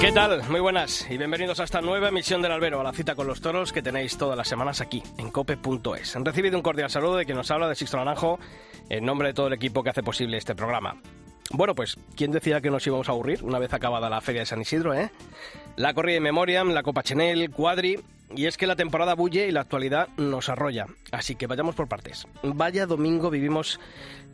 ¿Qué tal? Muy buenas y bienvenidos a esta nueva emisión del Albero, a la cita con los toros que tenéis todas las semanas aquí, en cope.es. Han recibido un cordial saludo de quien nos habla, de Sixto Naranjo, en nombre de todo el equipo que hace posible este programa. Bueno, pues, ¿quién decía que nos íbamos a aburrir una vez acabada la Feria de San Isidro, eh? La corrida de Memoriam, la Copa Chenel, Quadri... Y es que la temporada bulle y la actualidad nos arrolla, así que vayamos por partes. Vaya domingo vivimos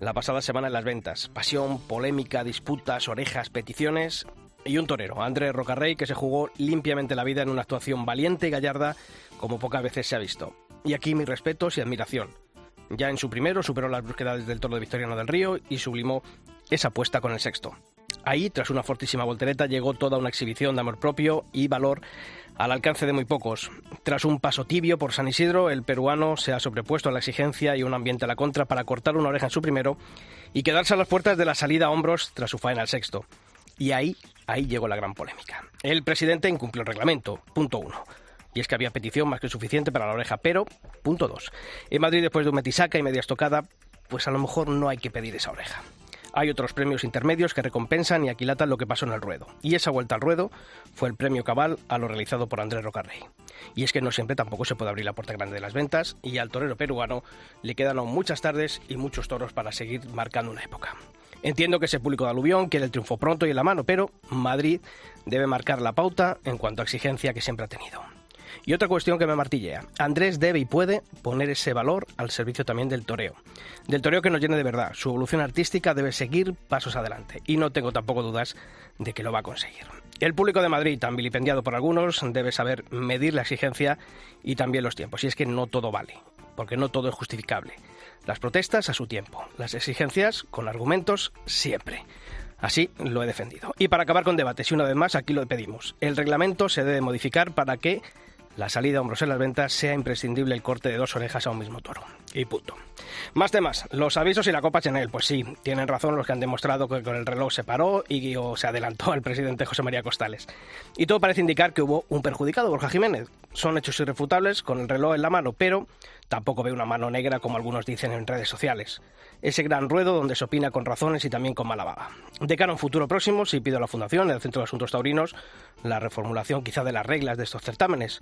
la pasada semana en Las Ventas. Pasión, polémica, disputas, orejas, peticiones... Y un torero, Andrés Roca Rey, que se jugó limpiamente la vida en una actuación valiente y gallarda como pocas veces se ha visto. Y aquí mis respetos y admiración. Ya en su primero superó las brusquedades del toro de Victoriano del Río y sublimó esa apuesta con el sexto. Ahí, tras una fortísima voltereta, llegó toda una exhibición de amor propio y valor al alcance de muy pocos. Tras un paso tibio por San Isidro, el peruano se ha sobrepuesto a la exigencia y un ambiente a la contra para cortar una oreja en su primero y quedarse a las puertas de la salida a hombros tras su faena al sexto. Y ahí llegó la gran polémica. El presidente incumplió el reglamento, punto 1. Y es que había petición más que suficiente para la oreja, pero, punto 2. En Madrid, después de un metisaca y media estocada, pues a lo mejor no hay que pedir esa oreja. Hay otros premios intermedios que recompensan y aquilatan lo que pasó en el ruedo. Y esa vuelta al ruedo fue el premio cabal a lo realizado por Andrés Roca Rey. Y es que no siempre tampoco se puede abrir la puerta grande de Las Ventas, y al torero peruano le quedan aún muchas tardes y muchos toros para seguir marcando una época. Entiendo que ese público de aluvión quiere el triunfo pronto y en la mano, pero Madrid debe marcar la pauta en cuanto a exigencia que siempre ha tenido. Y otra cuestión que me martillea. Andrés debe y puede poner ese valor al servicio también del toreo. Del toreo que nos llene de verdad. Su evolución artística debe seguir pasos adelante. Y no tengo tampoco dudas de que lo va a conseguir. El público de Madrid, tan vilipendiado por algunos, debe saber medir la exigencia y también los tiempos. Y es que no todo vale, porque no todo es justificable. Las protestas a su tiempo, las exigencias con argumentos siempre. Así lo he defendido. Y para acabar con debates, y una vez más aquí lo pedimos, el reglamento se debe modificar para que la salida a hombros en Las Ventas sea imprescindible el corte de dos orejas a un mismo toro. Y punto. Más temas, los avisos y la Copa Chenel. Pues sí, tienen razón los que han demostrado que con el reloj se paró y o se adelantó al presidente José María Costales. Y todo parece indicar que hubo un perjudicado, Borja Jiménez. Son hechos irrefutables con el reloj en la mano, pero tampoco veo una mano negra como algunos dicen en redes sociales. Ese gran ruedo donde se opina con razones y también con mala baba. De cara a un futuro próximo, sí pido a la Fundación, el Centro de Asuntos Taurinos, la reformulación quizá de las reglas de estos certámenes.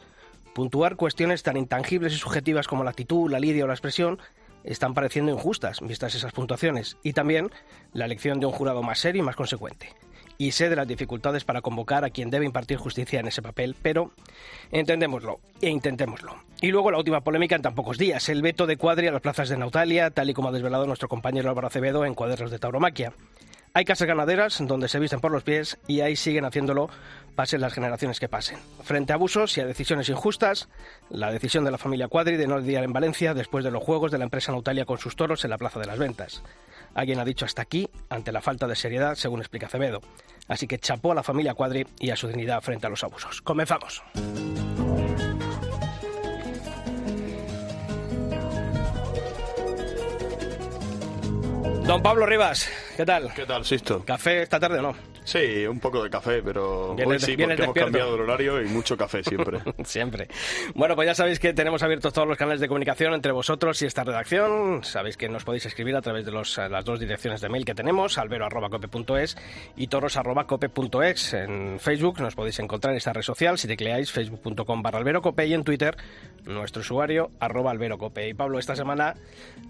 Puntuar cuestiones tan intangibles y subjetivas como la actitud, la lidia o la expresión están pareciendo injustas, vistas esas puntuaciones, y también la elección de un jurado más serio y más consecuente. Y sé de las dificultades para convocar a quien debe impartir justicia en ese papel, pero entendémoslo e intentémoslo. Y luego la última polémica en tan pocos días, el veto de Quadri a las plazas de Nautalia, tal y como ha desvelado nuestro compañero Álvaro Acevedo en Cuadernos de Tauromaquia. Hay casas ganaderas donde se visten por los pies y ahí siguen haciéndolo, pasen las generaciones que pasen. Frente a abusos y a decisiones injustas, la decisión de la familia Quadri de no lidiar en Valencia después de los juegos de la empresa Nautalia con sus toros en la Plaza de las Ventas. Alguien ha dicho hasta aquí ante la falta de seriedad, según explica Acevedo. Así que chapó a la familia Quadri y a su dignidad frente a los abusos. ¡Comenzamos! Don Pablo Rivas, ¿qué tal? ¿Qué tal, Sixto? ¿Café esta tarde o no? Sí, un poco de café, pero hoy sí, porque hemos cambiado el horario y mucho café siempre. Siempre. Bueno, pues ya sabéis que tenemos abiertos todos los canales de comunicación entre vosotros y esta redacción. Sabéis que nos podéis escribir a través de las dos direcciones de mail que tenemos, albero@cope.es y toros@cope.es. En Facebook nos podéis encontrar en esta red social si tecleáis facebook.com/alberocope y en Twitter nuestro usuario @alberocope. Y Pablo, esta semana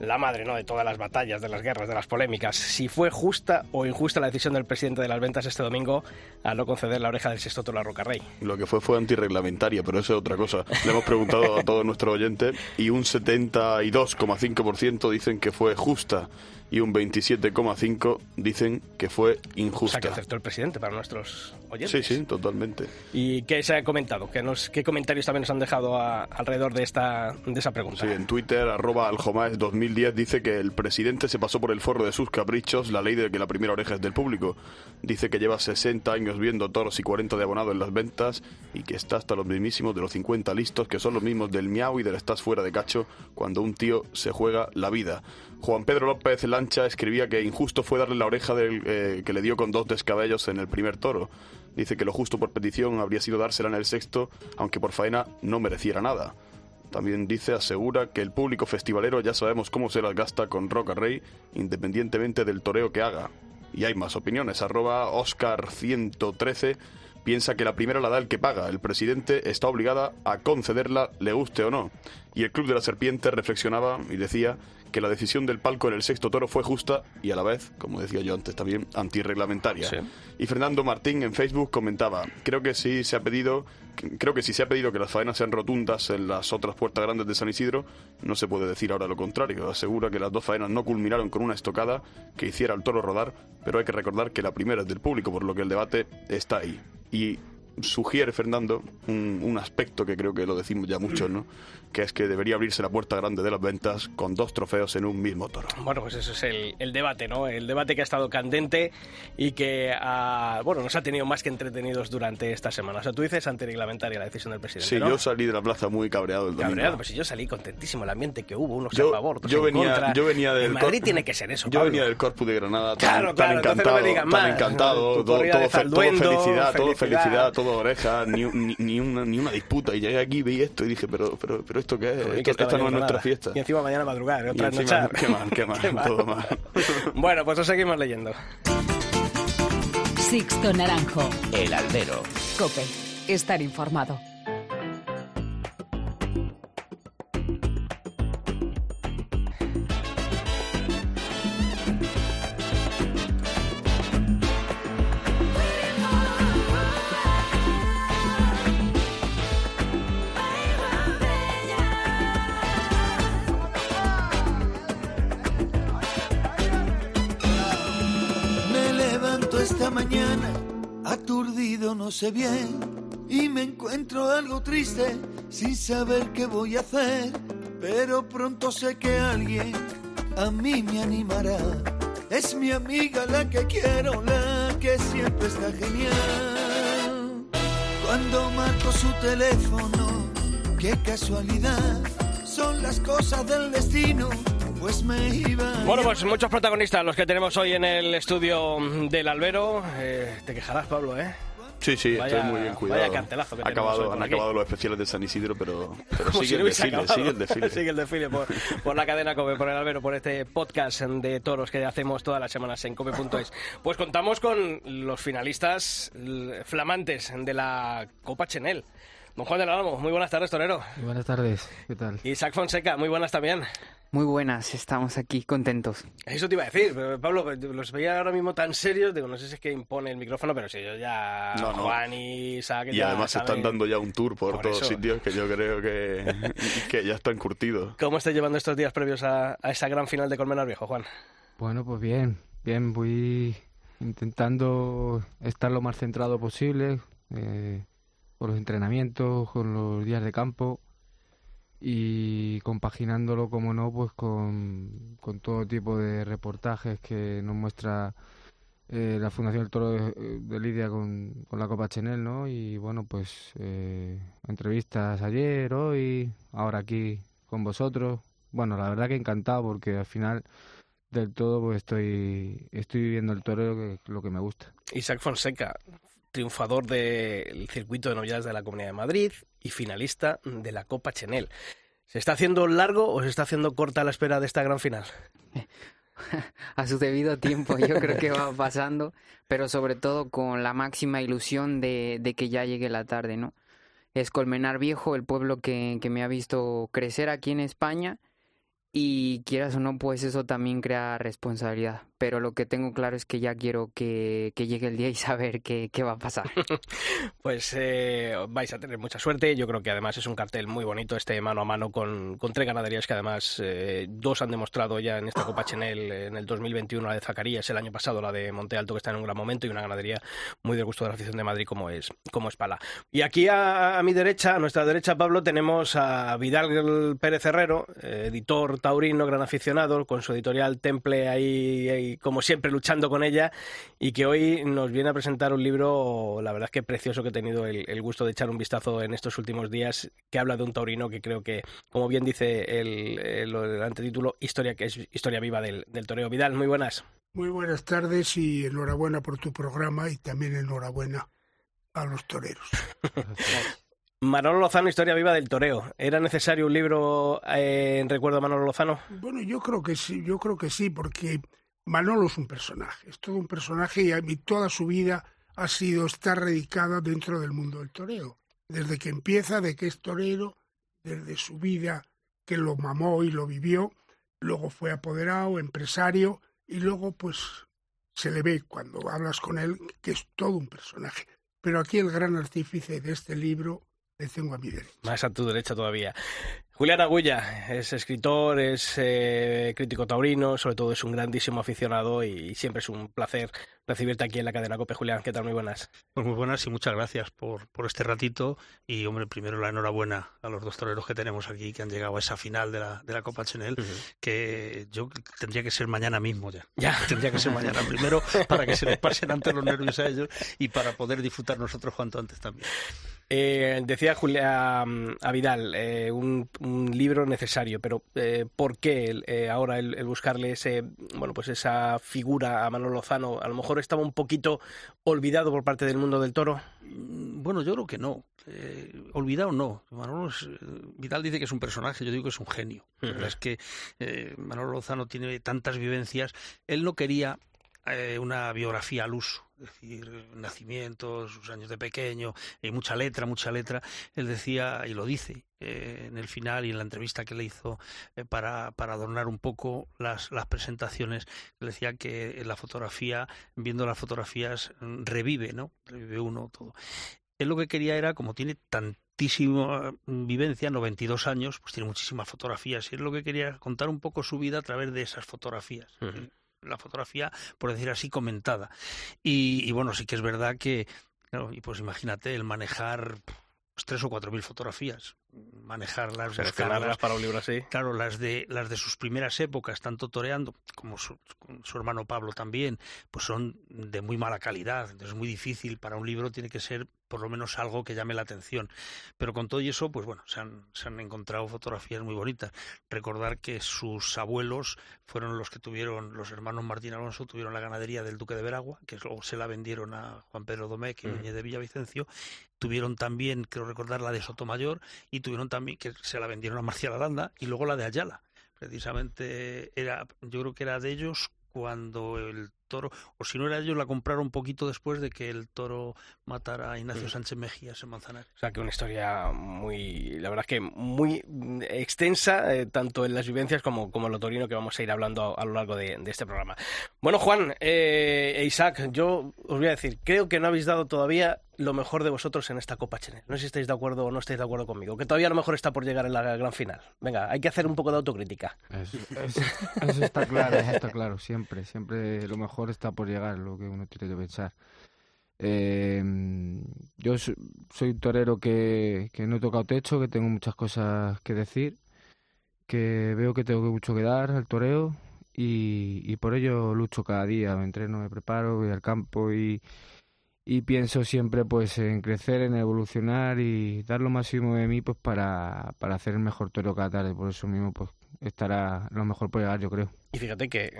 la madre, ¿no?, de todas las batallas, de las guerras, de las polémicas. Si fue justa o injusta la decisión del presidente de Las Ventas este domingo al no conceder la oreja del sexto toro a Roca Rey. Lo que fue antirreglamentaria, pero eso es otra cosa. Le hemos preguntado a todos nuestros oyentes y un 72,5% dicen que fue justa. y un 27,5% dicen que fue injusta. O sea, que acertó el presidente para nuestros oyentes. Sí, sí, totalmente. ¿Y qué se ha comentado? ¿Qué comentarios también nos han dejado alrededor de esa pregunta? Sí, en Twitter, @aljomaes2010, dice que el presidente se pasó por el forro de sus caprichos la ley de que la primera oreja es del público. Dice que lleva 60 años viendo toros y 40 de abonado en las ventas y que está hasta los mismísimos de los 50 listos, que son los mismos del miau y del estás fuera de cacho cuando un tío se juega la vida. Juan Pedro López Lancha escribía que injusto fue darle la oreja que le dio con 2 descabellos en el primer toro. Dice que lo justo por petición habría sido dársela en el sexto, aunque por faena no mereciera nada. También asegura que el público festivalero ya sabemos cómo se las gasta con Roca Rey, independientemente del toreo que haga. Y hay más opiniones. @Oscar113 piensa que la primera la da el que paga. El presidente está obligada a concederla, le guste o no. Y el Club de la Serpiente reflexionaba y decía que la decisión del palco en el sexto toro fue justa y a la vez, como decía yo antes también, antirreglamentaria. Sí. Y Fernando Martín en Facebook comentaba: creo que si se ha pedido que las faenas sean rotundas en las otras puertas grandes de San Isidro, no se puede decir ahora lo contrario. Asegura que las dos faenas no culminaron con una estocada que hiciera al toro rodar, pero hay que recordar que la primera es del público, por lo que el debate está ahí. Y sugiere Fernando un aspecto que creo que lo decimos ya muchos, ¿no?, que es que debería abrirse la puerta grande de las ventas con 2 trofeos en un mismo toro. Bueno, pues eso es el debate, ¿no? El debate que ha estado candente y que nos ha tenido más que entretenidos durante esta semana. O sea, tú dices antirreglamentaria la decisión del presidente, sí, ¿no? Yo salí de la plaza muy cabreado el domingo. Cabreado, pues yo salí contentísimo. El ambiente que hubo, unos a favor, otros en contra. Yo venía del Madrid tiene que ser eso, Pablo. Yo venía del Corpus de Granada tan encantado, todo felicidad, todo oreja, ni una disputa, y llegué aquí, vi esto y dije, pero ¿esto qué es? Esta no es nuestra fiesta. Y encima mañana madrugar, otra noche. Qué mal, todo mal. Bueno, pues os seguimos leyendo. Sixto Naranjo, El Albero. COPE, estar informado. No sé bien y me encuentro algo triste sin saber qué voy a hacer, pero pronto sé que alguien a mí me animará. Es mi amiga la que quiero, la que siempre está genial. Cuando marco su teléfono, qué casualidad, son las cosas del destino. Bueno, pues muchos protagonistas los que tenemos hoy en el estudio del Albero. Te quejarás, Pablo, ¿eh? Sí, estoy muy bien cuidado. Vaya cartelazo que han acabado los especiales de San Isidro, pero sigue el desfile por la cadena COPE, por el Albero, por este podcast de toros que hacemos todas las semanas en cope.es. Pues contamos con los finalistas flamantes de la Copa Chenel. Don Juan del Álamo, muy buenas tardes, torero. Muy buenas tardes, ¿qué tal? Isaac Fonseca, muy buenas también. Muy buenas, estamos aquí contentos. Eso te iba a decir, Pablo, los veía ahora mismo tan serios, digo, no sé si es que impone el micrófono, pero si yo ya... No. Juan y Isaac... Y ya, además se están dando ya un tour por todos los sitios que yo creo que ya están curtidos. ¿Cómo estás llevando estos días previos a esa gran final de Colmenar Viejo, Juan? Bueno, pues bien, voy intentando estar lo más centrado posible, con los entrenamientos, con los días de campo... y compaginándolo, como no, pues con todo tipo de reportajes que nos muestra la Fundación del Toro de Lidia con la Copa Chenel, ¿no? Y bueno, pues entrevistas ayer, hoy, ahora aquí con vosotros. Bueno, la verdad que encantado, porque al final del todo pues estoy viviendo el toro, que es lo que me gusta. Isaac Fonseca, triunfador del circuito de novedades de la Comunidad de Madrid y finalista de la Copa Chenel. ¿Se está haciendo largo o se está haciendo corta la espera de esta gran final? A su debido tiempo, yo creo que va pasando, pero sobre todo con la máxima ilusión de que ya llegue la tarde, ¿no? Es Colmenar Viejo, el pueblo que me ha visto crecer aquí en España, y quieras o no, pues eso también crea responsabilidad. pero lo que tengo claro es que ya quiero que llegue el día y saber qué va a pasar. Pues vais a tener mucha suerte. Yo creo que además es un cartel muy bonito, este mano a mano con tres ganaderías que además dos han demostrado ya en esta Copa Chenel en el 2021, la de Zacarías, el año pasado la de Monte Alto, que está en un gran momento, y una ganadería muy del gusto de la afición de Madrid como es Pala. Y aquí a mi derecha, a nuestra derecha, Pablo, tenemos a Vidal Pérez Herrero, editor taurino, gran aficionado, con su editorial Temple ahí como siempre luchando con ella, y que hoy nos viene a presentar un libro, la verdad es que precioso, que he tenido el gusto de echar un vistazo en estos últimos días, que habla de un taurino que creo que, como bien dice el antetítulo, historia viva del toreo. Vidal, muy buenas. Muy buenas tardes y enhorabuena por tu programa, y también enhorabuena a los toreros. Manolo Lozano, historia viva del toreo. ¿Era necesario un libro en recuerdo a Manolo Lozano? Bueno, yo creo que sí, porque Manolo es un personaje, es todo un personaje, y toda su vida ha sido estar radicada dentro del mundo del toreo. Desde que empieza, de que es torero, desde su vida que lo mamó y lo vivió, luego fue apoderado, empresario, y luego pues se le ve cuando hablas con él que es todo un personaje. Pero aquí el gran artífice de este libro le tengo a mi derecha. Más a tu derecha todavía. Julián Aguilla es escritor, es crítico taurino, sobre todo es un grandísimo aficionado, y siempre es un placer recibirte aquí en la cadena COPE. Julián, ¿qué tal? Muy buenas. Pues muy buenas y muchas gracias por este ratito, y hombre, primero la enhorabuena a los dos toreros que tenemos aquí, que han llegado a esa final de la Copa Chenel, que yo tendría que ser mañana mismo ya. Tendría que ser mañana primero, para que se les pasen antes los nervios a ellos y para poder disfrutar nosotros cuanto antes también. Decía Julia a Vidal, un libro necesario, pero ¿por qué ahora el buscarle esa figura a Manolo Lozano? A lo mejor estaba un poquito olvidado por parte del mundo del toro. Bueno, yo creo que no. Olvidado no. Vidal dice que es un personaje, yo digo que es un genio. La verdad es que Manolo Lozano tiene tantas vivencias. Él no quería una biografía al uso. Es decir, nacimientos, sus años de pequeño, y mucha letra. Él decía, y lo dice en el final y en la entrevista que le hizo para adornar un poco las presentaciones, él decía que la fotografía, viendo las fotografías, revive, ¿no? Revive uno todo. Él lo que quería era, como tiene tantísima vivencia, 92 años, pues tiene muchísimas fotografías, y él lo que quería era contar un poco su vida a través de esas fotografías. Uh-huh. La fotografía, por decir así, comentada. Y bueno, sí que es verdad que, claro, y pues imagínate el manejar 3 o 4 mil fotografías, manejarlas, escalarlas para un libro así. Claro, las de sus primeras épocas, tanto toreando como su hermano Pablo también, pues son de muy mala calidad, entonces es muy difícil para un libro, tiene que ser por lo menos algo que llame la atención. Pero con todo y eso, pues bueno, se han encontrado fotografías muy bonitas. Recordar que sus abuelos fueron los que tuvieron, los hermanos Martín Alonso tuvieron la ganadería del Duque de Veragua, que luego se la vendieron a Juan Pedro Domecq y Núñez de Villavicencio. Tuvieron también, creo recordar, la de Sotomayor, y tuvieron también, que se la vendieron a Marcial Aranda, y luego la de Ayala. Precisamente yo creo que era de ellos cuando el toro, o si no era ellos, la compraron un poquito después de que el toro matara a Ignacio Sánchez Mejías en Manzanares. O sea, que una historia muy, la verdad es que muy extensa, tanto en las vivencias como en lo torino, que vamos a ir hablando a lo largo de este programa. Bueno, Juan e Isaac, yo os voy a decir, creo que no habéis dado todavía lo mejor de vosotros en esta Copa Chenel. No sé si estáis de acuerdo o no estáis de acuerdo conmigo, que todavía a lo mejor está por llegar en la gran final. Venga, hay que hacer un poco de autocrítica. Eso está claro, siempre lo mejor está por llegar, lo que uno tiene que pensar. Yo soy un torero que no he tocado techo, que tengo muchas cosas que decir, que veo que tengo mucho que dar al toreo, y por ello lucho cada día, me entreno, me preparo, voy al campo y pienso siempre pues en crecer, en evolucionar y dar lo máximo de mí pues para hacer el mejor toreo cada tarde. Por eso mismo pues estará lo mejor por llegar, yo creo. Y fíjate que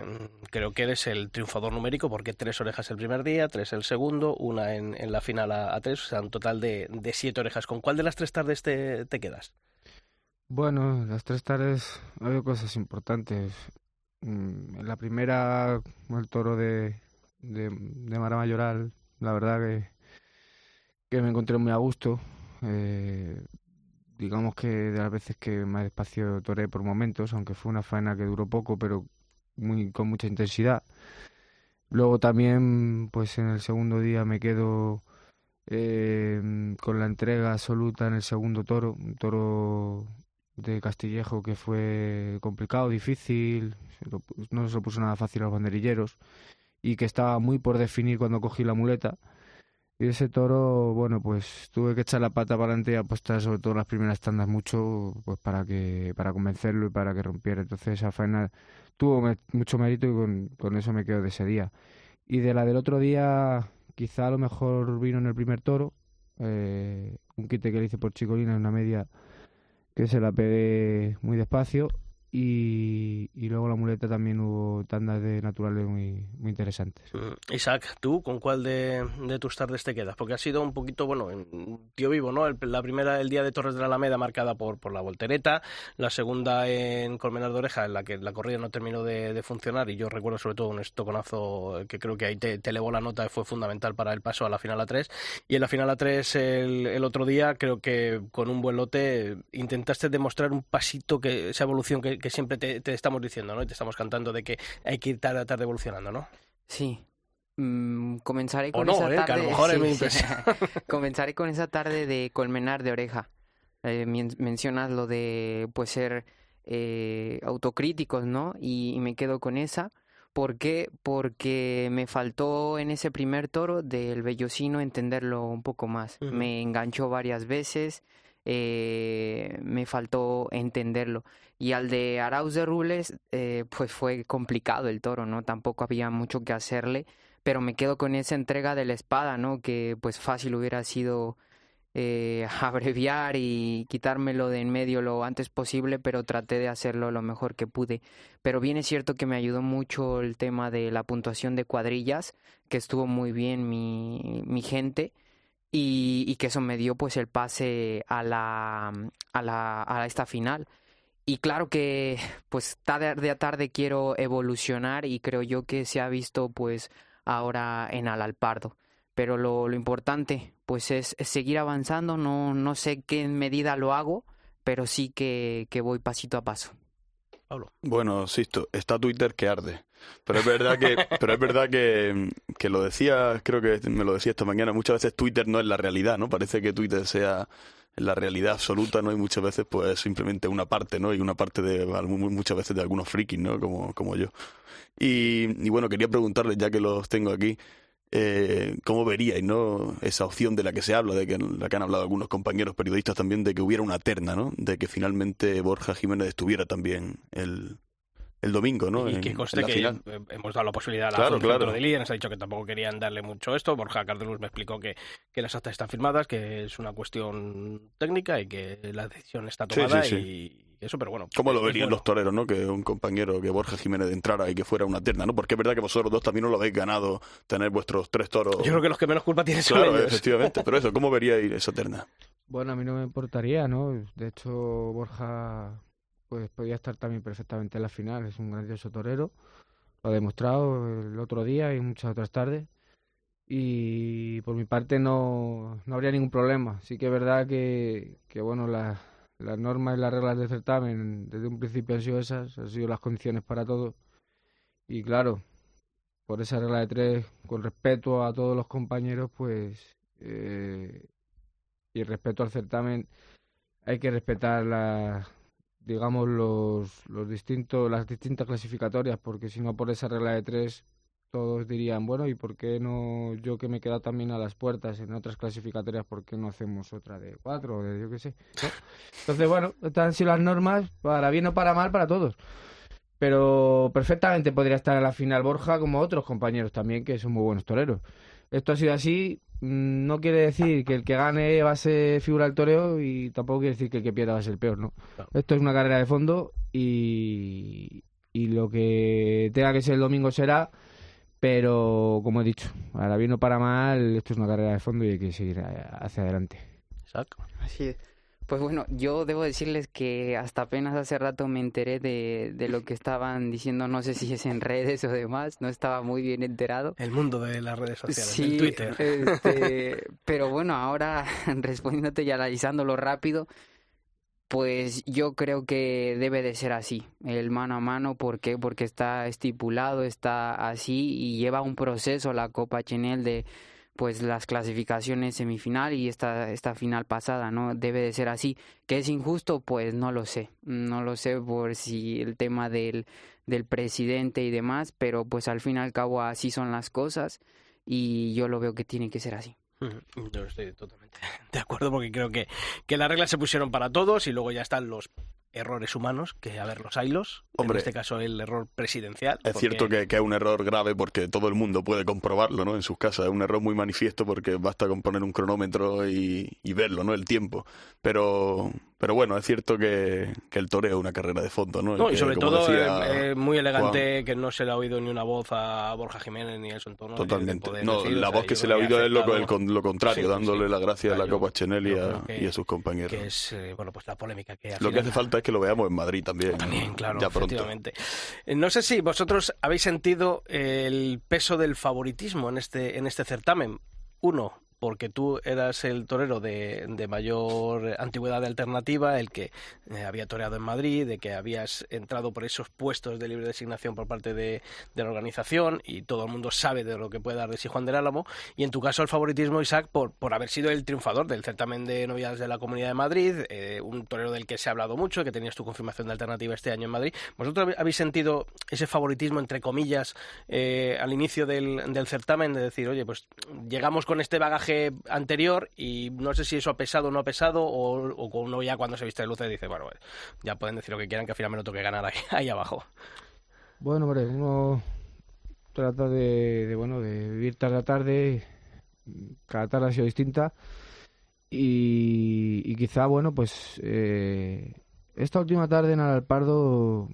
creo que eres el triunfador numérico, porque 3 orejas el primer día, 3 el segundo, una en la final a 3, o sea, un total de 7 orejas. ¿Con cuál de las 3 tardes te quedas? Bueno, las 3 tardes ha habido cosas importantes. En la primera, el toro de Mara Mayoral, la verdad que me encontré muy a gusto. Digamos que de las veces que más despacio toré por momentos, aunque fue una faena que duró poco, pero con mucha intensidad. Luego también, pues en el segundo día me quedo con la entrega absoluta en el segundo toro, un toro de Castillejo que fue complicado, difícil, no se lo puso nada fácil a los banderilleros y que estaba muy por definir cuando cogí la muleta. Y ese toro, bueno, pues tuve que echar la pata para adelante y apostar sobre todo en las primeras tandas mucho, pues para convencerlo y para que rompiera. Entonces esa faena tuvo mucho mérito y con eso me quedo de ese día. Y de la del otro día, quizá a lo mejor vino en el primer toro, un quite que le hice por Chicolina, una media que se la pegué muy despacio. Y luego la muleta también hubo tandas de naturales muy, muy interesantes. Isaac, ¿tú con cuál de tus tardes te quedas? Porque ha sido un poquito, bueno, tío vivo, ¿no? La primera, el día de Torres de la Alameda, marcada por la voltereta. La segunda en Colmenar de Oreja, en la que la corrida no terminó de funcionar. Y yo recuerdo sobre todo un estoconazo que creo que ahí te elevó la nota y fue fundamental para el paso a la final A3. Y en la final A3 el otro día, creo que con un buen lote intentaste demostrar un pasito, que esa evolución que siempre te estamos diciendo, ¿no? Y te estamos cantando de que hay que ir tarde evolucionando, ¿no? Sí. Comenzaré con esa tarde... que a lo mejor es mi impresión. Comenzaré con esa tarde de Colmenar de Oreja. Mencionas lo de, pues, ser autocríticos, ¿no? Y me quedo con esa. ¿Por qué? Porque me faltó en ese primer toro del vellocino entenderlo un poco más. Uh-huh. Me enganchó varias veces... me faltó entenderlo. Y al de Arauz de Rubles, pues fue complicado el toro, ¿no? Tampoco había mucho que hacerle, pero me quedo con esa entrega de la espada, ¿no? Que pues fácil hubiera sido abreviar y quitármelo de en medio lo antes posible, pero traté de hacerlo lo mejor que pude. Pero bien es cierto que me ayudó mucho el tema de la puntuación de cuadrillas, que estuvo muy bien mi gente. Y que eso me dio pues el pase a esta final. Y claro que pues tarde a tarde quiero evolucionar y creo yo que se ha visto pues ahora en Alalpardo. Pero lo importante pues es seguir avanzando, no sé qué medida lo hago, pero sí que voy pasito a paso. Pablo. Bueno, Sixto, está Twitter que arde, pero es verdad que lo decía, creo que me lo decía esta mañana, muchas veces Twitter no es la realidad, ¿no? Parece que Twitter sea la realidad absoluta, ¿no? Y muchas veces pues simplemente una parte, ¿no? Y una parte de muchas veces de algunos frikis, ¿no? Como yo. Y bueno, quería preguntarles, ya que los tengo aquí, ¿cómo veríais, no, esa opción de la que se habla, de que la que han hablado algunos compañeros periodistas también, de que hubiera una terna, ¿no? De que finalmente Borja Jiménez estuviera también el domingo, ¿no? Y que conste que hemos dado la posibilidad a la Junta de Lidia, nos ha dicho que tampoco querían darle mucho esto. Borja Cardelus me explicó que las actas están firmadas, que es una cuestión técnica y que la decisión está tomada. Sí. Eso, pero bueno. ¿Cómo lo verían los toreros, no? Que un compañero, que Borja Jiménez entrara y que fuera una terna, ¿no? Porque es verdad que vosotros dos también no lo habéis ganado, tener vuestros tres toros. Yo creo que los que menos culpa tienen son ellos. Claro, efectivamente. Pero eso, ¿cómo veríais esa terna? Bueno, a mí no me importaría, ¿no? De hecho, Borja pues podía estar también perfectamente en la final. Es un grandioso torero. Lo ha demostrado el otro día y muchas otras tardes. Y por mi parte no habría ningún problema. Sí que es verdad que bueno, las normas y las reglas del certamen desde un principio han sido esas, han sido las condiciones para todos. Y claro, por esa regla de tres, con respeto a todos los compañeros, pues y respeto al certamen, hay que respetar las distintas clasificatorias, porque si no, por esa regla de tres todos dirían, bueno, ¿y por qué no yo, que me he quedado también a las puertas en otras clasificatorias, por qué no hacemos otra de cuatro o de yo qué sé, ¿no? Entonces, bueno, estas han sido las normas, para bien o para mal, para todos. Pero perfectamente podría estar en la final Borja, como otros compañeros también, que son muy buenos toreros. Esto ha sido así, no quiere decir que el que gane va a ser figura del toreo y tampoco quiere decir que el que pierda va a ser el peor, ¿no? Claro. Esto es una carrera de fondo y lo que tenga que ser el domingo será. Pero, como he dicho, ahora bien o para mal, esto es una carrera de fondo y hay que seguir hacia adelante. Exacto. Así es. Pues bueno, yo debo decirles que hasta apenas hace rato me enteré de lo que estaban diciendo, no sé si es en redes o demás, no estaba muy bien enterado. El mundo de las redes sociales, sí, del Twitter. Pero bueno, ahora respondiéndote y analizándolo rápido, Pues yo creo que debe de ser así, el mano a mano. ¿Por qué? Porque está estipulado, está así y lleva un proceso la Copa Chenel de pues las clasificaciones semifinal y esta final pasada, ¿no? Debe de ser así. ¿Que es injusto? Pues no lo sé. No lo sé por si el tema del presidente y demás, pero pues al fin y al cabo así son las cosas y yo lo veo que tiene que ser así. Yo estoy totalmente de acuerdo porque creo que las reglas se pusieron para todos y luego ya están los errores humanos, que a ver, los haylos, en este caso el error presidencial. Es cierto que es un error grave porque todo el mundo puede comprobarlo, ¿no? En sus casas, es un error muy manifiesto porque basta con poner un cronómetro y verlo, ¿no? El tiempo, pero bueno, es cierto que el toreo es una carrera de fondo, ¿no? No, y sobre todo muy elegante, Juan, que no se le ha oído ni una voz a Borja Jiménez ni a su entorno. Totalmente, no, la voz que se le ha oído es lo contrario, sí, dándole la gracia a la Copa Chenel y a sus compañeros. Que es, bueno, pues la polémica que hace. Lo que hace falta es que lo veamos en Madrid también. También, claro, ya efectivamente. Pronto. No sé si vosotros habéis sentido el peso del favoritismo en este certamen. Uno, porque tú eras el torero de mayor antigüedad de alternativa, el que había toreado en Madrid, de que habías entrado por esos puestos de libre designación por parte de la organización, y todo el mundo sabe de lo que puede dar de sí Juan del Álamo, y en tu caso el favoritismo, Isaac, por haber sido el triunfador del certamen de novillas de la Comunidad de Madrid, un torero del que se ha hablado mucho, que tenías tu confirmación de alternativa este año en Madrid. ¿Vosotros habéis sentido ese favoritismo, entre comillas, al inicio del certamen, de decir, oye, pues llegamos con este bagaje anterior y no sé si eso ha pesado o no ha pesado, o uno ya cuando se viste de luces dice, bueno, ya pueden decir lo que quieran que al final me lo toque ganar ahí abajo? Bueno, hombre, uno trata de vivir tarde a tarde, cada tarde ha sido distinta y quizá, bueno, pues esta última tarde en Alpardo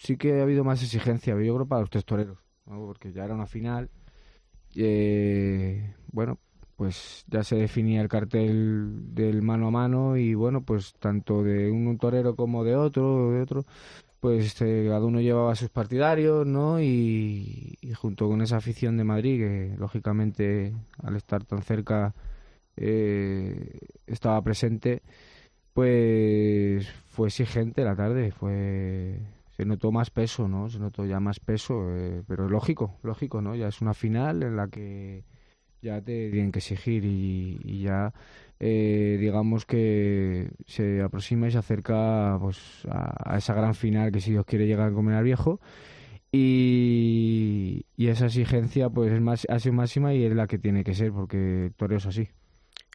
sí que ha habido más exigencia, yo creo, para los tres toreros, ¿no? Porque ya era una final, bueno, pues ya se definía el cartel del mano a mano y bueno, pues tanto de un torero como de otro, pues cada uno llevaba sus partidarios, ¿no? Y junto con esa afición de Madrid, que lógicamente al estar tan cerca estaba presente, pues fue exigente la tarde, se notó más peso, ¿no? Se notó ya más peso, pero lógico, ¿no? Ya es una final en la que ya te tienen que exigir y ya digamos que se aproxima y se acerca pues a esa gran final que, si Dios quiere, llega a Colmenar Viejo y esa exigencia pues ha sido máxima y es la que tiene que ser porque el toreo es así.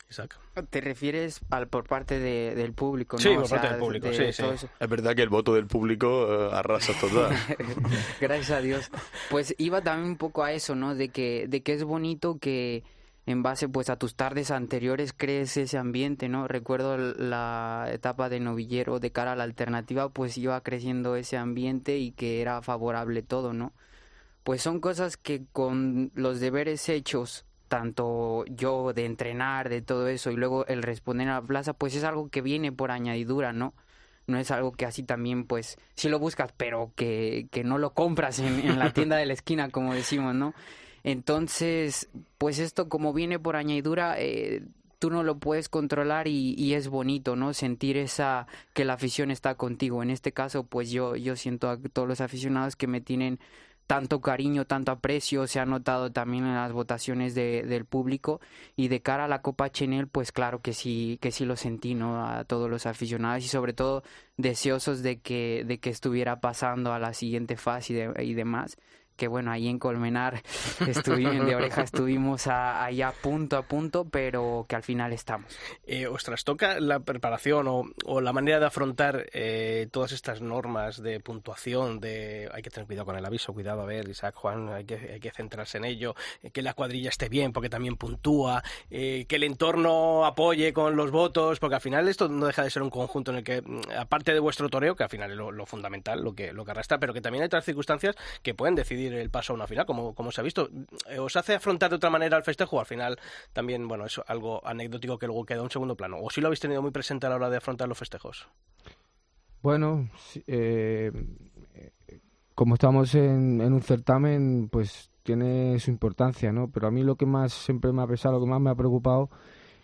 Exacto. Te refieres por parte del público, ¿no? Sí, por parte del público, sí. Es verdad que el voto del público arrasa total. Gracias a Dios. Pues iba también un poco a eso, ¿no? De que es bonito que en base pues a tus tardes anteriores crees ese ambiente, ¿no? Recuerdo la etapa de novillero de cara a la alternativa, pues iba creciendo ese ambiente y que era favorable todo, ¿no? Pues son cosas que con los deberes hechos, tanto yo de entrenar, de todo eso, y luego el responder a la plaza, pues es algo que viene por añadidura, ¿no? No es algo que así también, pues, sí lo buscas, pero que no lo compras en la tienda de la esquina, como decimos, ¿no? Entonces, pues esto como viene por añadidura, tú no lo puedes controlar y es bonito, ¿no? Sentir que la afición está contigo. En este caso, pues yo siento a todos los aficionados que me tienen tanto cariño, tanto aprecio, se ha notado también en las votaciones del público, y de cara a la Copa Chenel, pues claro que sí lo sentí, ¿no? A todos los aficionados y sobre todo deseosos de que estuviera pasando a la siguiente fase y demás, que bueno, ahí en Colmenar estuvimos ahí a punto, pero que al final estamos. ¿Os trastoca la preparación o la manera de afrontar todas estas normas de puntuación, de hay que tener cuidado con el aviso, cuidado, a ver, Isaac, Juan, hay que centrarse en ello, que la cuadrilla esté bien porque también puntúa, que el entorno apoye con los votos, porque al final esto no deja de ser un conjunto en el que, aparte de vuestro toreo, que al final es lo fundamental, lo que arrastra, pero que también hay otras circunstancias que pueden decidir el paso a una final, como se ha visto? ¿Os hace afrontar de otra manera el festejo? Al final también, bueno, es algo anecdótico que luego queda en un segundo plano. ¿O sí lo habéis tenido muy presente a la hora de afrontar los festejos? Bueno, como estamos en un certamen, pues tiene su importancia, ¿no? Pero a mí lo que más siempre me ha pesado, lo que más me ha preocupado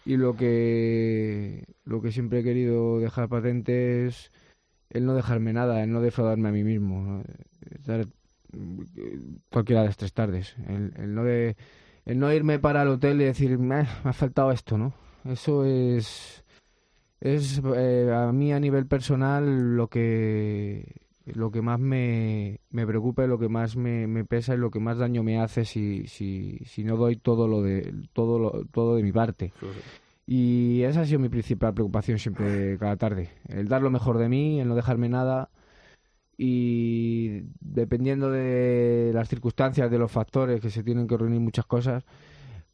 y lo que siempre he querido dejar patente es el no dejarme nada, el no defraudarme a mí mismo, estar cualquiera de las tres tardes, el no irme para el hotel y decir me ha faltado esto, ¿no? Eso es a mí a nivel personal lo que más me preocupa, lo que más me pesa y lo que más daño me hace si no doy todo de mi parte. Claro. Y esa ha sido mi principal preocupación siempre, cada tarde, el dar lo mejor de mí, el no dejarme nada, y dependiendo de las circunstancias, de los factores, que se tienen que reunir muchas cosas,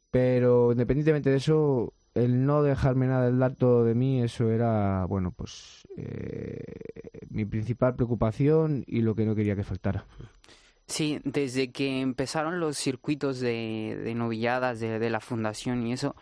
pero independientemente de eso, el no dejarme nada, el dar todo de mí, eso era, bueno, pues mi principal preocupación y lo que no quería que faltara. Sí, desde que empezaron los circuitos de novilladas de la fundación y eso,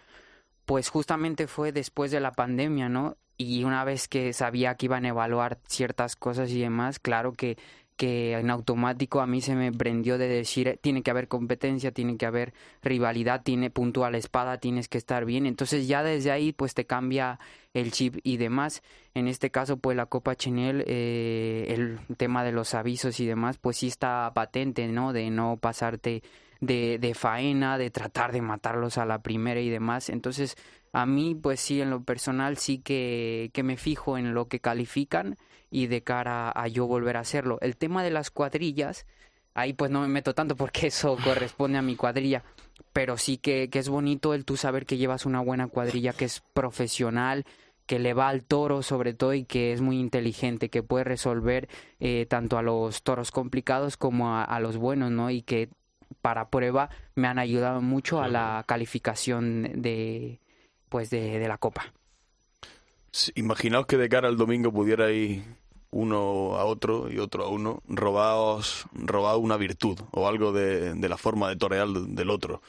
pues justamente fue después de la pandemia, ¿no? Y una vez que sabía que iban a evaluar ciertas cosas y demás, claro que en automático a mí se me prendió de decir, tiene que haber competencia, tiene que haber rivalidad, tiene punto a la espada, tienes que estar bien. Entonces ya desde ahí pues te cambia el chip y demás. En este caso pues la Copa Chenel, el tema de los avisos y demás, pues sí está patente, ¿no? De no pasarte de faena, de tratar de matarlos a la primera y demás. Entonces a mí pues sí, en lo personal sí que me fijo en lo que califican y de cara a yo volver a hacerlo. El tema de las cuadrillas, ahí pues no me meto tanto porque eso corresponde a mi cuadrilla, pero sí que es bonito el tú saber que llevas una buena cuadrilla, que es profesional, que le va al toro sobre todo y que es muy inteligente, que puede resolver tanto a los toros complicados como a los buenos, ¿no? Y que para prueba me han ayudado mucho a la calificación de la Copa. Imaginaos que de cara al domingo pudierais uno a otro y otro a uno robaos una virtud o algo de la forma de torear del otro.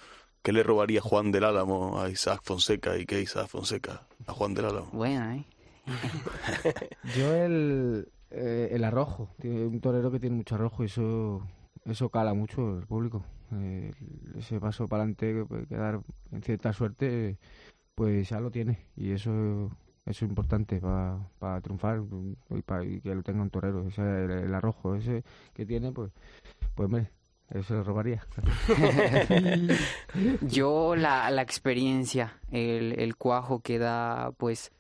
¿Qué le robaría Juan del Álamo a Isaac Fonseca y qué Isaac Fonseca a Juan del Álamo? Bueno, yo el arrojo, un torero que tiene mucho arrojo, y eso cala mucho el público. Ese paso para adelante que puede quedar en cierta suerte, pues ya lo tiene, y eso es importante para triunfar y que lo tenga un torero. Ese, el arrojo ese que tiene, pues hombre, eso lo robaría. Yo la experiencia, el cuajo que da pues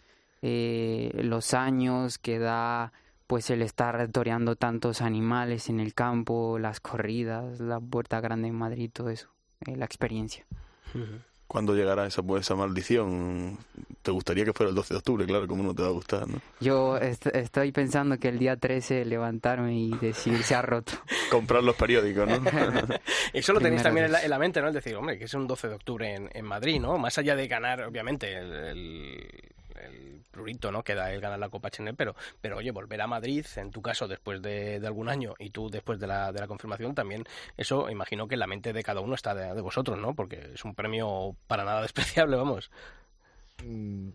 los años, que da pues el estar toreando tantos animales en el campo, las corridas, la Puerta Grande en Madrid, todo eso, la experiencia. ¿Cuándo llegará esa maldición? Te gustaría que fuera el 12 de octubre, claro, como no te va a gustar, ¿no? Yo estoy pensando que el día 13 levantarme y decir, se ha roto. Comprar los periódicos, ¿no? Eso lo tenéis también en la mente, ¿no? Es decir, hombre, que es un 12 de octubre en Madrid, ¿no? Más allá de ganar, obviamente, el prurito, ¿no? Que da el ganar la Copa Chenel, pero oye, volver a Madrid, en tu caso, después de algún año, y tú después de la confirmación, también eso, imagino que en la mente de cada uno está de vosotros, ¿no? Porque es un premio para nada despreciable, vamos.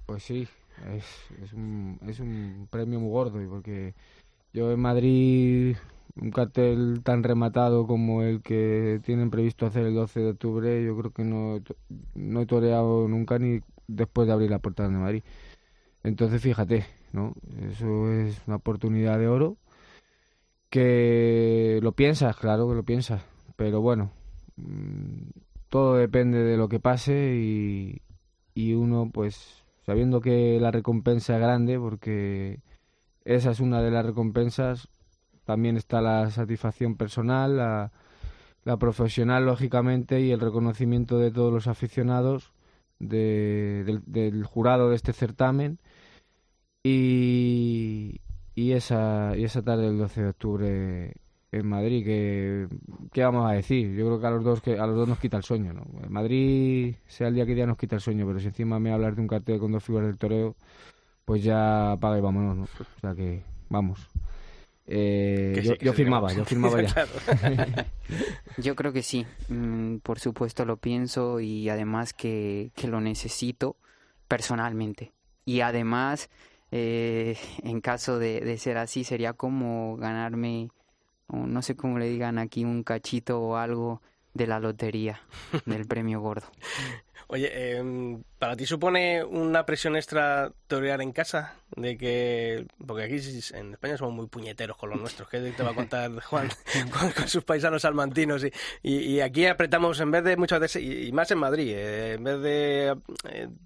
Pues sí, es un premio muy gordo, porque yo en Madrid, un cartel tan rematado como el que tienen previsto hacer el 12 de octubre, yo creo que no he toreado nunca, ni después de abrir la Puerta de Madrid. Entonces, fíjate, ¿no? Eso es una oportunidad de oro que lo piensas, claro que lo piensas, pero bueno, todo depende de lo que pase y uno, pues, sabiendo que la recompensa es grande, porque esa es una de las recompensas, también está la satisfacción personal, la profesional, lógicamente, y el reconocimiento de todos los aficionados, del jurado de este certamen, y esa tarde del 12 de octubre en Madrid, que ¿qué vamos a decir? Yo creo que a los dos nos quita el sueño, ¿no? En Madrid, sea el día que día, nos quita el sueño, pero si encima me hablas de un cartel con dos figuras del toreo, pues ya apaga y vámonos, ¿no? O sea que vamos. Yo firmaba ya. Yo creo que sí, por supuesto lo pienso, y además que lo necesito personalmente. Y además, en caso de ser así, sería como ganarme, no sé cómo le digan aquí, un cachito o algo de la lotería, del premio gordo. Oye, ¿para ti supone una presión extra torear en casa? De que, porque aquí en España somos muy puñeteros con los nuestros. ¿Qué te va a contar Juan con sus paisanos salmantinos? Y aquí apretamos, en vez de muchas veces, y más en Madrid, en vez de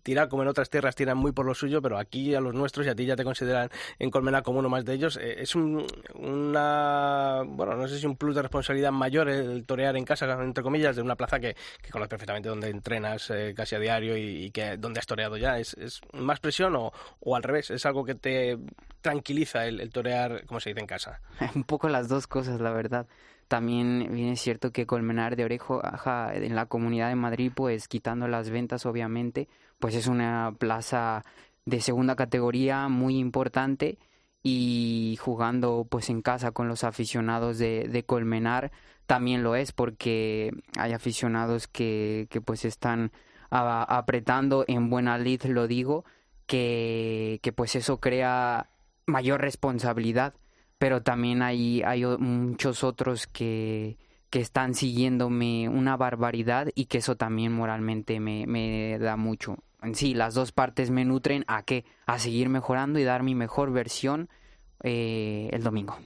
tirar como en otras tierras, tiran muy por lo suyo, pero aquí a los nuestros, y a ti ya te consideran en Colmenar como uno más de ellos. Es una, bueno, no sé si un plus de responsabilidad mayor el torear en casa, entre comillas, de una plaza que conoces perfectamente, donde entrenas casi a diario y que donde has toreado ya. ¿Es más presión o al revés? ¿Es algo que te tranquiliza el torear, como se dice, en casa? Un poco las dos cosas, la verdad. También bien es cierto que Colmenar de Oreja, en la Comunidad de Madrid, pues quitando las ventas, obviamente, pues es una plaza de segunda categoría muy importante, y jugando pues en casa con los aficionados de Colmenar también lo es, porque hay aficionados que pues están apretando en buena lid, lo digo, que pues eso crea mayor responsabilidad, pero también hay muchos otros que están siguiéndome una barbaridad, y que eso también moralmente me da mucho. En sí, las dos partes me nutren a qué, a seguir mejorando y dar mi mejor versión el domingo.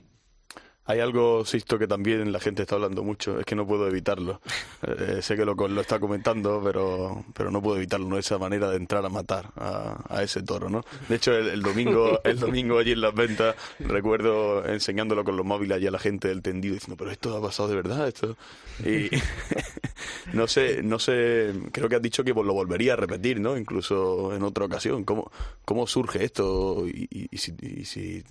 Hay algo, Sixto, que también la gente está hablando mucho, es que no puedo evitarlo. Sé que lo está comentando, pero no puedo evitarlo, ¿no? Esa manera de entrar a matar a ese toro, ¿no? De hecho, el domingo allí en las ventas, recuerdo enseñándolo con los móviles allí a la gente del tendido, diciendo, pero esto ha pasado de verdad, esto... Y no sé, creo que has dicho que pues, lo volvería a repetir, ¿no? Incluso en otra ocasión. ¿Cómo surge esto? ¿Y si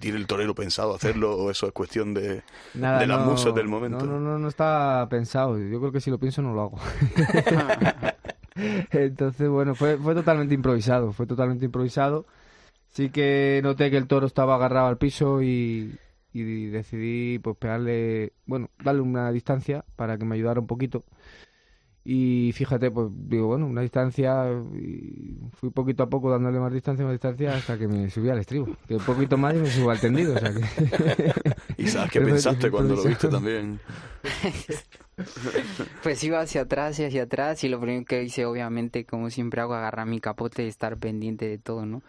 tiene el torero pensado hacerlo, o eso es cuestión de las musas del momento? No está pensado. Yo creo que si lo pienso no lo hago. Entonces, bueno, fue totalmente improvisado. Sí que noté que el toro estaba agarrado al piso y decidí pues pegarle, bueno, darle una distancia para que me ayudara un poquito. Y fíjate, pues digo, bueno, una distancia, y fui poquito a poco dándole más distancia, hasta que me subí al estribo. Que poquito más y me subo al tendido, o sea que... ¿Y sabes qué pensaste cuando lo viste también? Pues iba hacia atrás, y lo primero que hice, obviamente, como siempre hago, agarrar mi capote y estar pendiente de todo, ¿no?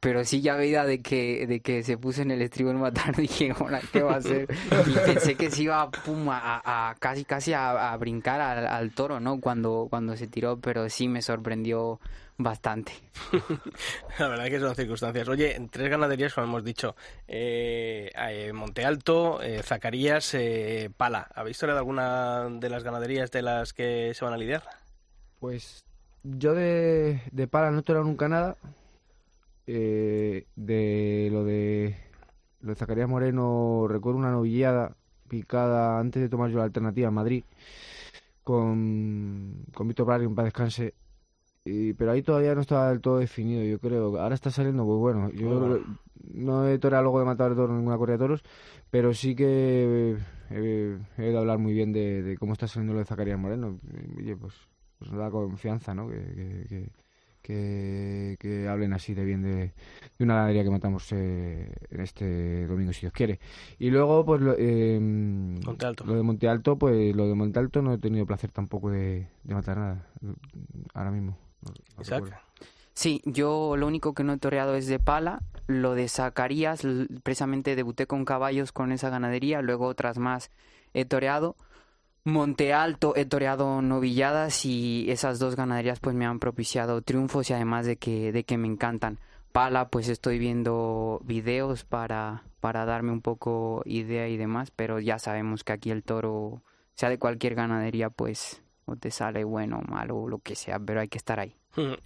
Pero sí, ya veía de que se puso en el estribo en matar, dije, ahora qué va a hacer. Y pensé que se iba a casi a brincar al toro, ¿no? Cuando se tiró, pero sí me sorprendió bastante. La verdad es que son circunstancias. Oye, en tres ganaderías, como hemos dicho, Monte Alto, Zacarías, Pala. ¿Habéis toreado alguna de las ganaderías de las que se van a lidiar? Pues yo de Pala no he toreado nunca nada. De lo de Zacarías Moreno recuerdo una novillada picada antes de tomar yo la alternativa en Madrid con Víctor Barrio, en paz descanse, pero ahí todavía no estaba del todo definido, yo creo. Ahora está saliendo, pues bueno, yo no he toreado luego de matar toro ninguna correa de toros, pero sí que he de hablar muy bien de cómo está saliendo lo de Zacarías Moreno. Oye, pues nos da confianza, ¿no? Que hablen así de bien de una ganadería que matamos en este domingo, si Dios quiere. Y luego, pues, lo de Monte Alto no he tenido placer tampoco de matar nada, ahora mismo. No Isaac. Sí, yo lo único que no he toreado es de Pala. Lo de Zacarías, precisamente debuté con caballos con esa ganadería, luego otras más he toreado. Monte Alto he toreado novilladas, y esas dos ganaderías pues me han propiciado triunfos, y además de que me encantan. Pala, pues estoy viendo videos para darme un poco idea y demás, pero ya sabemos que aquí el toro, sea de cualquier ganadería, pues o te sale bueno o malo, lo que sea, pero hay que estar ahí.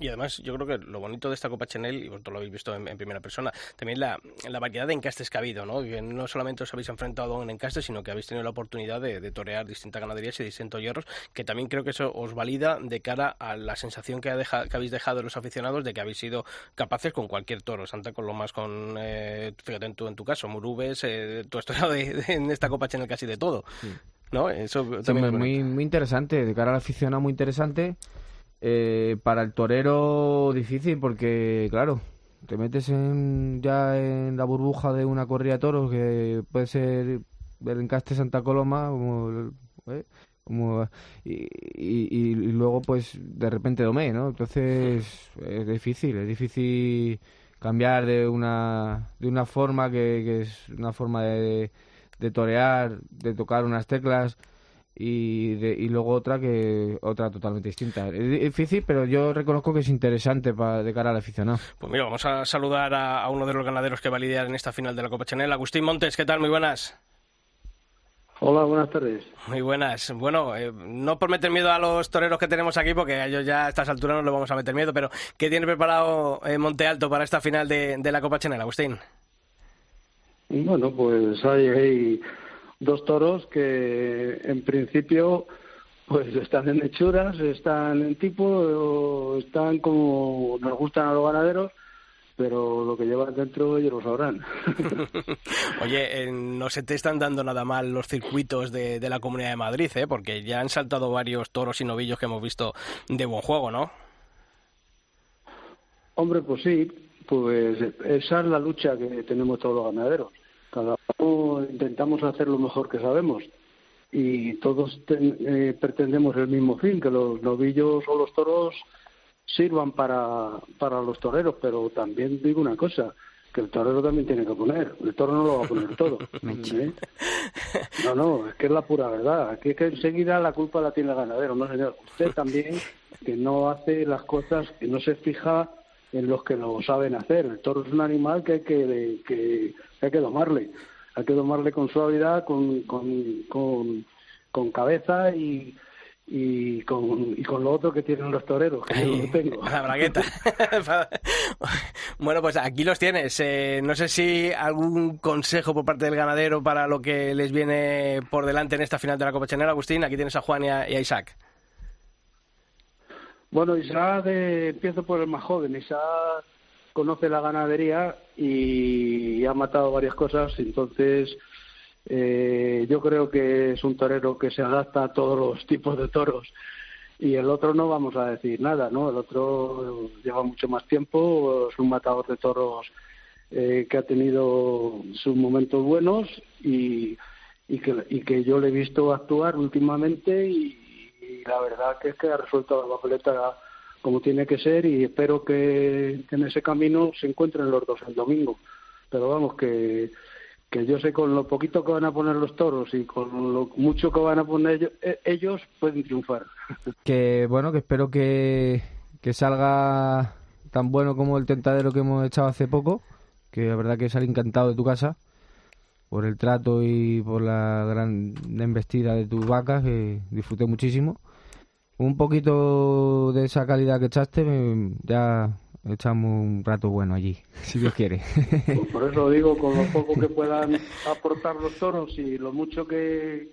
Y además yo creo que lo bonito de esta Copa Chenel, y vosotros lo habéis visto en primera persona, también la variedad de encastes que ha habido, ¿no? Que no solamente os habéis enfrentado a un encaste, sino que habéis tenido la oportunidad de torear distintas ganaderías y distintos hierros, que también creo que eso os valida de cara a la sensación que habéis dejado en los aficionados de que habéis sido capaces con cualquier toro, tanto con lo más con, fíjate en tu caso, Murubes, tu historia en esta Copa Chenel casi de todo, ¿no? Eso también es muy, muy interesante, de cara al aficionado muy interesante. Para el torero difícil, porque claro, te metes ya en la burbuja de una corrida de toros que puede ser el encaste Santa Coloma, como y luego pues de repente Domé, ¿no? Entonces es difícil cambiar de una forma que es una forma de torear, de tocar unas teclas y luego otra totalmente distinta. Es difícil, pero yo reconozco que es interesante de cara al aficionado. Pues mira, vamos a saludar a uno de los ganaderos que va a lidiar en esta final de la Copa Chenel. Agustín Montes, ¿qué tal? Muy buenas. Hola, buenas tardes. Muy buenas. Bueno, no por meter miedo a los toreros que tenemos aquí, porque a ellos ya a estas alturas no les vamos a meter miedo, pero ¿qué tiene preparado Monte Alto para esta final de la Copa Chenel, Agustín? Bueno, pues hay dos toros que en principio pues están en hechuras, están en tipo, están como nos gustan a los ganaderos, pero lo que llevan dentro ellos lo sabrán. Oye, no se te están dando nada mal los circuitos de la Comunidad de Madrid, ¿eh? Porque ya han saltado varios toros y novillos que hemos visto de buen juego, ¿no? Hombre, pues sí, pues esa es la lucha que tenemos todos los ganaderos. Cada uno intentamos hacer lo mejor que sabemos y todos pretendemos el mismo fin, que los novillos o los toros sirvan para los toreros, pero también digo una cosa, que el torero también tiene que poner, el toro no lo va a poner todo, ¿eh? No, es que es la pura verdad, aquí es que enseguida la culpa la tiene el ganadero, no señor, usted también, que no hace las cosas, que no se fija en los que lo saben hacer. El toro es un animal que hay que domarle, con suavidad, con cabeza y con lo otro que tienen los toreros, que yo no tengo. La bragueta. Bueno, pues aquí los tienes. No sé si algún consejo por parte del ganadero para lo que les viene por delante en esta final de la Copa Chenel. Agustín, aquí tienes a Juan y a Isaac. Bueno, Isaac, empiezo por el más joven. Isaac conoce la ganadería y ha matado varias cosas, entonces yo creo que es un torero que se adapta a todos los tipos de toros, y el otro no vamos a decir nada, ¿no? El otro lleva mucho más tiempo, es un matador de toros que ha tenido sus momentos buenos y que yo le he visto actuar últimamente y la verdad que es que ha resuelto la papeleta como tiene que ser, y espero que en ese camino se encuentren los dos el domingo, pero vamos, que yo sé con lo poquito que van a poner los toros y con lo mucho que van a poner ellos pueden triunfar. Que bueno, que espero que salga tan bueno como el tentadero que hemos echado hace poco, que la verdad que sale encantado de tu casa por el trato y por la gran embestida de tus vacas, que disfruté muchísimo. Un poquito de esa calidad que echaste, ya echamos un rato bueno allí, si Dios quiere. Pues por eso digo, con lo poco que puedan aportar los toros y lo mucho que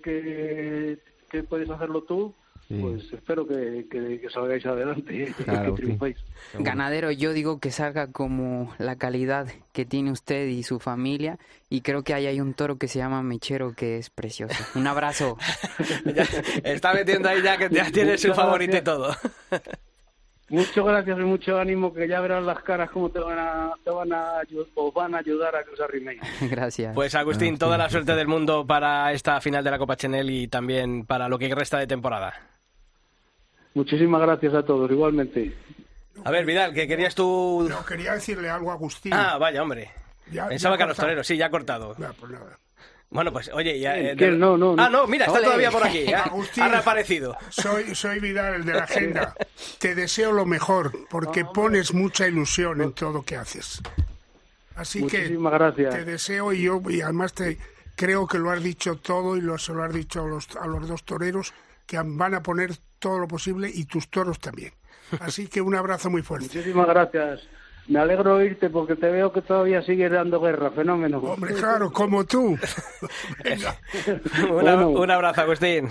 puedes hacerlo tú, sí. Pues espero que salgáis adelante, claro, que triunféis. Sí. Ganadero, yo digo que salga como la calidad que tiene usted y su familia, y creo que ahí hay un toro que se llama Mechero que es precioso. Un abrazo. Ya, está metiendo ahí ya que ya tiene su favorito y todo. Muchas gracias y mucho ánimo, que ya verás las caras cómo te van a ayudar a que os arriméis. Gracias. Pues Agustín, toda la suerte del mundo para esta final de la Copa Chenel y también para lo que resta de temporada. Muchísimas gracias a todos, igualmente. A ver, Vidal, que querías tú... No, quería decirle algo a Agustín. Ah, vaya, hombre. Pensaba que a los toreros, sí, ya ha cortado. No, pues nada. Bueno, pues, oye, ya... No. Ah, no, mira, está todavía por aquí. Agustín, ha reaparecido. Soy Vidal, el de la agenda. Te deseo lo mejor, porque pones mucha ilusión en todo lo que haces. Así muchísimas que gracias. Te deseo y además creo que lo has dicho todo y se lo has dicho a los dos toreros, que van a poner todo lo posible y tus toros también. Así que un abrazo muy fuerte. Muchísimas gracias. Me alegro oírte porque te veo que todavía sigues dando guerra, fenómeno. Hombre, claro, como tú. Un abrazo, Agustín.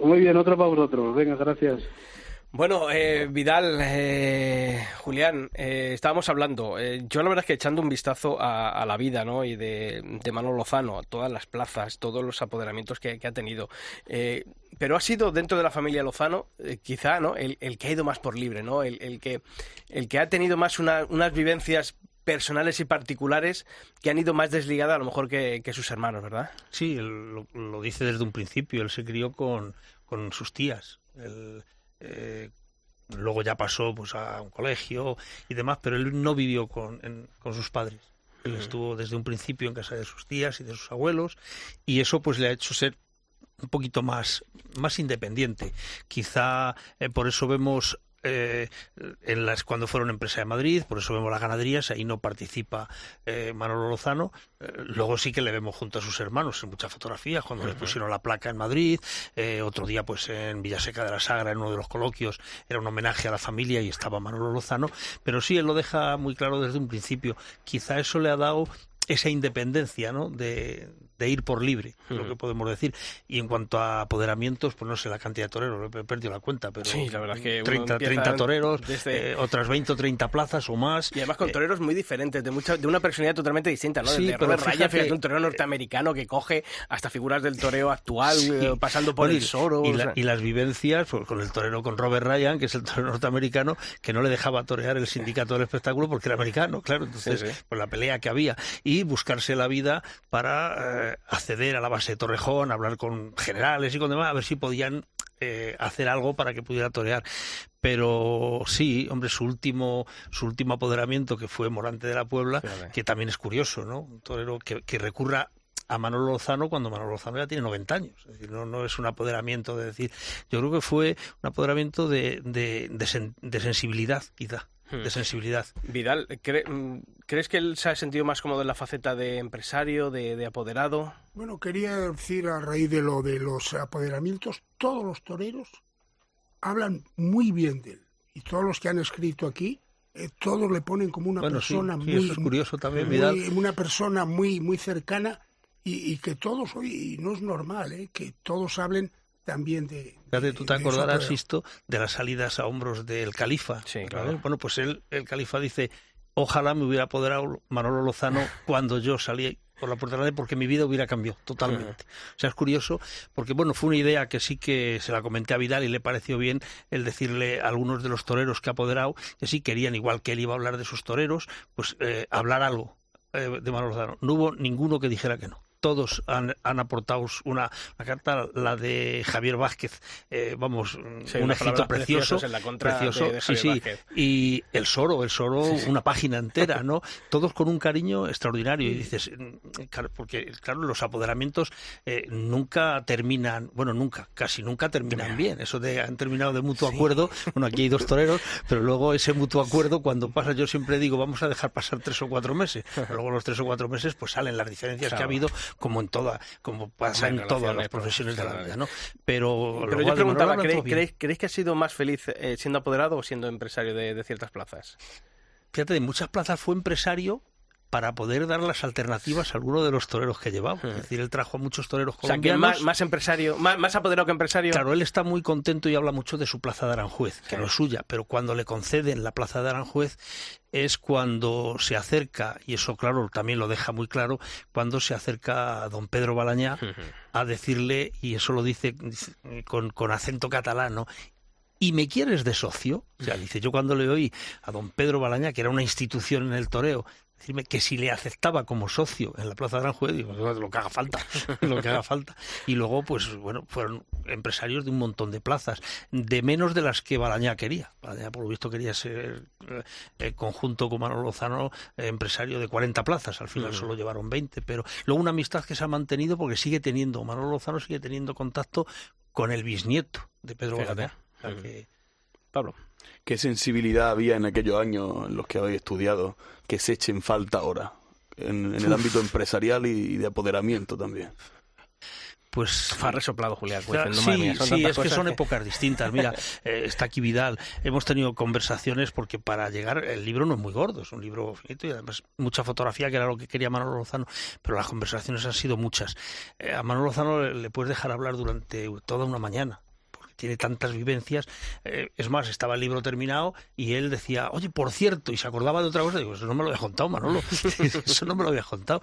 Muy bien, otro para vosotros. Venga, gracias. Bueno, Vidal, Julián, estábamos hablando. Yo la verdad es que echando un vistazo a la vida, ¿no? Y de Manolo Lozano, todas las plazas, todos los apoderamientos que ha tenido. Pero ha sido dentro de la familia Lozano, quizá, ¿no? El que ha ido más por libre, ¿no? El que ha tenido más unas vivencias personales y particulares que han ido más desligadas a lo mejor que sus hermanos, ¿verdad? Sí, lo dice desde un principio, él se crió con sus tías, luego ya pasó pues a un colegio y demás, pero él no vivió con sus padres. Él estuvo desde un principio en casa de sus tías y de sus abuelos, y eso pues le ha hecho ser un poquito más independiente. Quizá por eso vemos cuando fueron empresa de Madrid, por eso vemos las ganaderías, ahí no participa Manolo Lozano. Luego sí que le vemos junto a sus hermanos en muchas fotografías, cuando le pusieron la placa en Madrid, otro día pues en Villaseca de la Sagra, en uno de los coloquios, era un homenaje a la familia y estaba Manolo Lozano, pero sí, él lo deja muy claro desde un principio. Quizá eso le ha dado esa independencia, ¿no?, de ir por libre, lo que podemos decir. Y en cuanto a apoderamientos, pues no sé la cantidad de toreros, he perdido la cuenta, pero sí, la verdad es que 30 toreros, desde otras 20 o 30 plazas o más. Y además con toreros muy diferentes, de una personalidad totalmente distinta, ¿no? Sí, pero fíjate, un torero norteamericano que coge hasta figuras del toreo actual, pasando por el Soro. Y las vivencias, pues, con el torero, con Robert Ryan, que es el torero norteamericano, que no le dejaba torear el sindicato del espectáculo porque era americano, claro, entonces, sí, sí, pues la pelea que había. Y buscarse la vida para acceder a la base de Torrejón, hablar con generales y con demás, a ver si podían hacer algo para que pudiera torear. Pero sí, hombre, su último apoderamiento, que fue Morante de la Puebla, fíjame, que también es curioso, ¿no? Un torero que recurra a Manolo Lozano cuando Manolo Lozano ya tiene 90 años. Es decir, no es un apoderamiento de decir... Yo creo que fue un apoderamiento de sensibilidad, quizá. De sensibilidad. Vidal, ¿crees que él se ha sentido más cómodo en la faceta de empresario, de apoderado? Bueno, quería decir, a raíz de lo de los apoderamientos, todos los toreros hablan muy bien de él. Y todos los que han escrito aquí, todos le ponen como una persona muy... Eso es curioso también, Vidal. Una persona muy, muy cercana, y que todos, y no es normal, que todos hablen también de... Fíjate, tú te acordarás, Sixto, de las salidas a hombros del Califa. Sí, claro. Bueno, pues el Califa dice, ojalá me hubiera apoderado Manolo Lozano cuando yo salí por la puerta de la ley, porque mi vida hubiera cambiado totalmente. O sea, es curioso, porque bueno, fue una idea que sí que se la comenté a Vidal y le pareció bien el decirle a algunos de los toreros que ha apoderado, que sí querían, igual que él iba a hablar de sus toreros, pues hablar algo de Manolo Lozano. No hubo ninguno que dijera que no. Todos han aportado una carta, la de Javier Vázquez, un éxito precioso. En la contra precioso de Javier Vázquez. Y el Soro, una página entera, ¿no? Todos con un cariño extraordinario. Y dices, porque claro, los apoderamientos casi nunca terminan bien. Eso de han terminado de mutuo acuerdo. Bueno, aquí hay dos toreros, pero luego ese mutuo acuerdo, cuando pasa, yo siempre digo, vamos a dejar pasar 3 o 4 meses. Luego los 3 o 4 meses, pues salen las diferencias que ha habido, como pasa en todas las profesiones de la vida, ¿no? Pero yo preguntaba, ¿creéis que has sido más feliz siendo apoderado o siendo empresario de ciertas plazas? Fíjate, en muchas plazas fue empresario para poder dar las alternativas a alguno de los toreros que llevaba. Es decir, él trajo a muchos toreros colombianos. O sea, que más empresario, más apoderado que empresario. Claro, él está muy contento y habla mucho de su plaza de Aranjuez, que no es suya, pero cuando le conceden la plaza de Aranjuez es cuando se acerca, y eso claro, también lo deja muy claro, cuando se acerca a don Pedro Balañá a decirle, y eso lo dice con acento catalano, ¿y me quieres de socio? O sea, dice, yo cuando le oí a don Pedro Balañá, que era una institución en el toreo, decirme que si le aceptaba como socio en la plaza de Aranjuez, digo, lo que haga falta. Y luego, pues bueno, fueron empresarios de un montón de plazas, de menos de las que Balañá quería. Balañá, por lo visto, quería ser, conjunto con Manolo Lozano, empresario de 40 plazas. Al final solo llevaron 20, pero luego una amistad que se ha mantenido, porque Manolo Lozano sigue teniendo contacto con el bisnieto de Pedro Balañá. Pablo, ¿qué sensibilidad había en aquellos años, en los que habéis estudiado, que se eche en falta ahora, en el ámbito empresarial y de apoderamiento también? Pues ha resoplado Julián. Es que son épocas distintas. Mira, está aquí Vidal. Hemos tenido conversaciones porque para llegar... El libro no es muy gordo, es un libro finito y además mucha fotografía, que era lo que quería Manolo Lozano, pero las conversaciones han sido muchas. A Manolo Lozano le puedes dejar hablar durante toda una mañana. Tiene tantas vivencias. Es más, estaba el libro terminado y él decía, oye, por cierto, y se acordaba de otra cosa. Digo, eso no me lo había contado, Manolo. Eso no me lo había contado.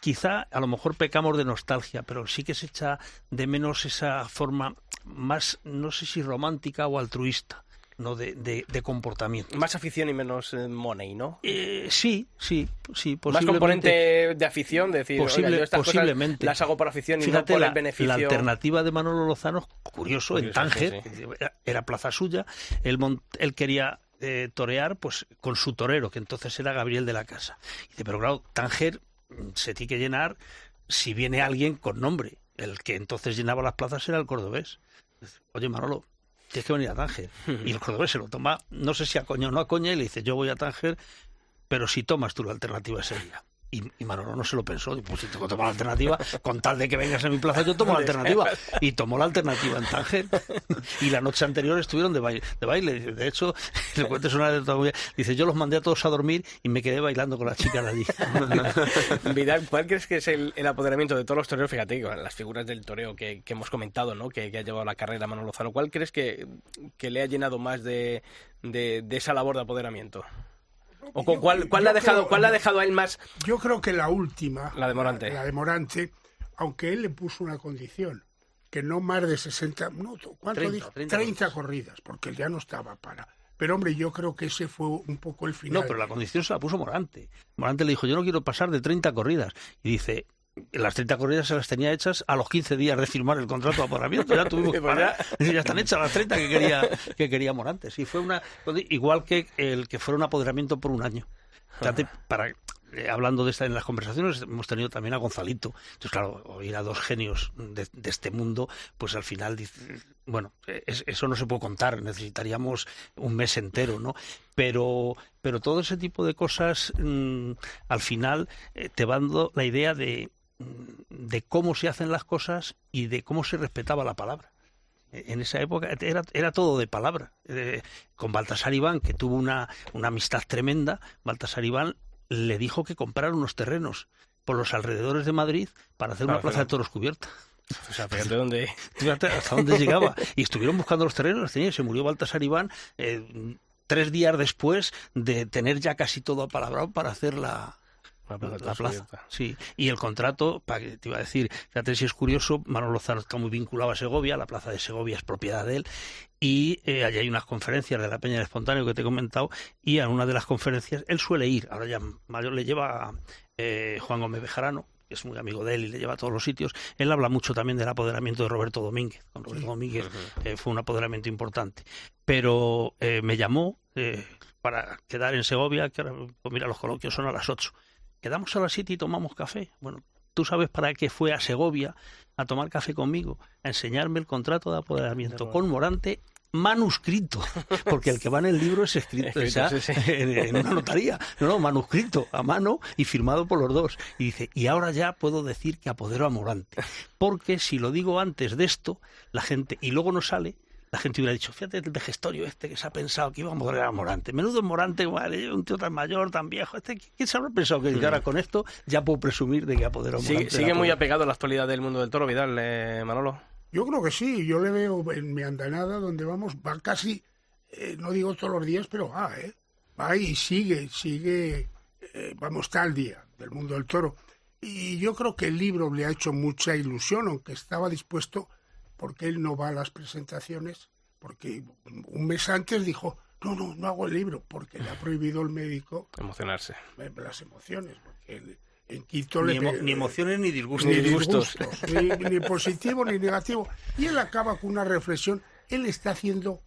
Quizá, a lo mejor pecamos de nostalgia, pero sí que se echa de menos esa forma más, no sé si romántica o altruista, no de comportamiento. Más afición y menos money, ¿no? Sí. Más componente de afición, de decir, yo estas posiblemente cosas las hago por afición y no por el beneficio. La alternativa de Manolo Lozano, curioso en Tánger, sí. Era plaza suya, él quería torear pues con su torero, que entonces era Gabriel de la Casa. Y dice, pero claro, Tánger se tiene que llenar si viene alguien con nombre. El que entonces llenaba las plazas era el Cordobés. Oye, Manolo, tienes que venir a Tánger. Y el Cordobés se lo toma, no sé si a coña o no a coña, y le dice, yo voy a Tánger, pero si tomas tú la alternativa ese día. Y Manolo no se lo pensó. Pues si tengo que tomar la alternativa, con tal de que vengas a mi plaza, yo tomo la alternativa. Y tomó la alternativa en Tánger. Y la noche anterior estuvieron de baile. De hecho, le cuento una de todas. Dice, yo los mandé a todos a dormir y me quedé bailando con las chicas de allí. Vidal, ¿cuál crees que es el apoderamiento de todos los toreros? Fíjate, las figuras del toreo que hemos comentado, ¿no? Que ha llevado la carrera Manolo Lozano. ¿Cuál crees que le ha llenado más de esa labor de apoderamiento? ¿O con cuál ha dejado a él más? Yo creo que la última, la de Morante. La de Morante, aunque él le puso una condición, que no más de 60 minutos, ¿cuánto 30 corridas, porque él ya no estaba para. Pero hombre, yo creo que ese fue un poco el final. No, pero la condición se la puso Morante. Morante le dijo, yo no quiero pasar de 30 corridas. Y dice, las 30 corridas se las tenía hechas a los 15 días de firmar el contrato de apoderamiento. Ya tuvimos que parar. Ya están hechas las 30 que quería Morante. Sí, fue igual que el que fuera un apoderamiento por un año. Hablando de esta en las conversaciones, hemos tenido también a Gonzalito. Entonces, claro, oír a dos genios de este mundo, pues al final, eso no se puede contar, necesitaríamos un mes entero, ¿no? Pero todo ese tipo de cosas, al final, te van dando la idea de cómo se hacen las cosas y de cómo se respetaba la palabra. En esa época era todo de palabra. Con Baltasar Iván, que tuvo una amistad tremenda, Baltasar Iván le dijo que comprara unos terrenos por los alrededores de Madrid para hacer una plaza de toros cubierta. O sea, fíjate hasta dónde llegaba. Y estuvieron buscando los terrenos, se murió Baltasar Iván 3 días después de tener ya casi todo apalabrado para hacer la plaza. Sí. Y el contrato, te iba a decir, fíjate si es curioso, Manolo Lozano está muy vinculado a Segovia, la plaza de Segovia es propiedad de él, y allí hay unas conferencias de la Peña del Espontáneo que te he comentado, y a una de las conferencias él suele ir, ahora ya mayor le lleva Juan Gómez Bejarano, que es muy amigo de él y le lleva a todos los sitios. Él habla mucho también del apoderamiento de Roberto Domínguez. Con Roberto Domínguez fue un apoderamiento importante, pero me llamó para quedar en Segovia, que ahora, pues mira, los coloquios son a las 8. Quedamos a las 7 y tomamos café. Bueno, tú sabes para qué fue a Segovia a tomar café conmigo, a enseñarme el contrato de apoderamiento con Morante manuscrito, porque el que va en el libro es escrito en una notaría, manuscrito a mano y firmado por los dos. Y dice, y ahora ya puedo decir que apodero a Morante, porque si lo digo antes de esto, la gente, y luego no sale, la gente hubiera dicho, fíjate el vejestorio este que se ha pensado que iba a morir a Morante. Menudo Morante, vale, un tío tan mayor, tan viejo. ¿Quién se habrá pensado que ahora con esto ya puedo presumir de que ha apoderado a Morante? ¿Sigue muy apegado a la actualidad del mundo del toro, Vidal, Manolo? Yo creo que sí. Yo le veo en mi andanada, donde va casi, no digo todos los días, pero va y sigue, está al día del mundo del toro. Y yo creo que el libro le ha hecho mucha ilusión, aunque estaba dispuesto, porque él no va a las presentaciones, porque un mes antes dijo, no hago el libro, porque le ha prohibido el médico emocionarse. Las emociones, porque él, en Quito ni emociones ni disgustos. Ni positivo ni negativo. Y él acaba con una reflexión, él está haciendo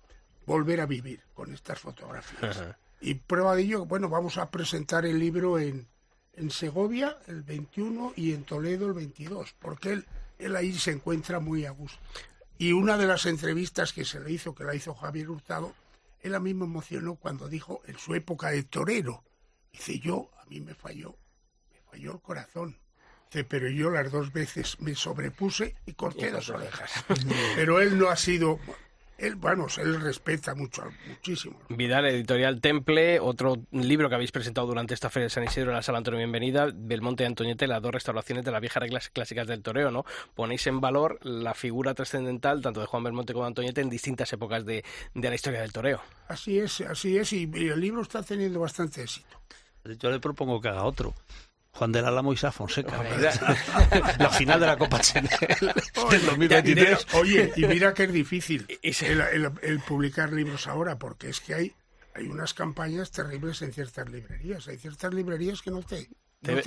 volver a vivir con estas fotografías. Ajá. Y prueba de ello, vamos a presentar el libro en Segovia el 21 y en Toledo el 22, porque él ahí se encuentra muy a gusto. Y una de las entrevistas que se le hizo, que la hizo Javier Hurtado, él a mí me emocionó cuando dijo, en su época de torero, dice, a mí me falló el corazón. Dice, pero yo las 2 veces me sobrepuse y corté las orejas. Pero él no ha sido... Él respeta muchísimo. Vidal, Editorial Temple, otro libro que habéis presentado durante esta Feria de San Isidro en la Sala Antonio Bienvenida, Belmonte de Antoñete, las 2 restauraciones de las viejas reglas clásicas del toreo, ¿no? Ponéis en valor la figura trascendental tanto de Juan Belmonte como de Antoñete en distintas épocas de la historia del toreo. Así es, y el libro está teniendo bastante éxito. Yo le propongo que haga otro. Juan del Álamo y Isaac Fonseca. La final de la Copa Chenel del 2023. Oye, y mira que es difícil el publicar libros ahora, porque es que hay unas campañas terribles en ciertas librerías. Hay ciertas librerías que no te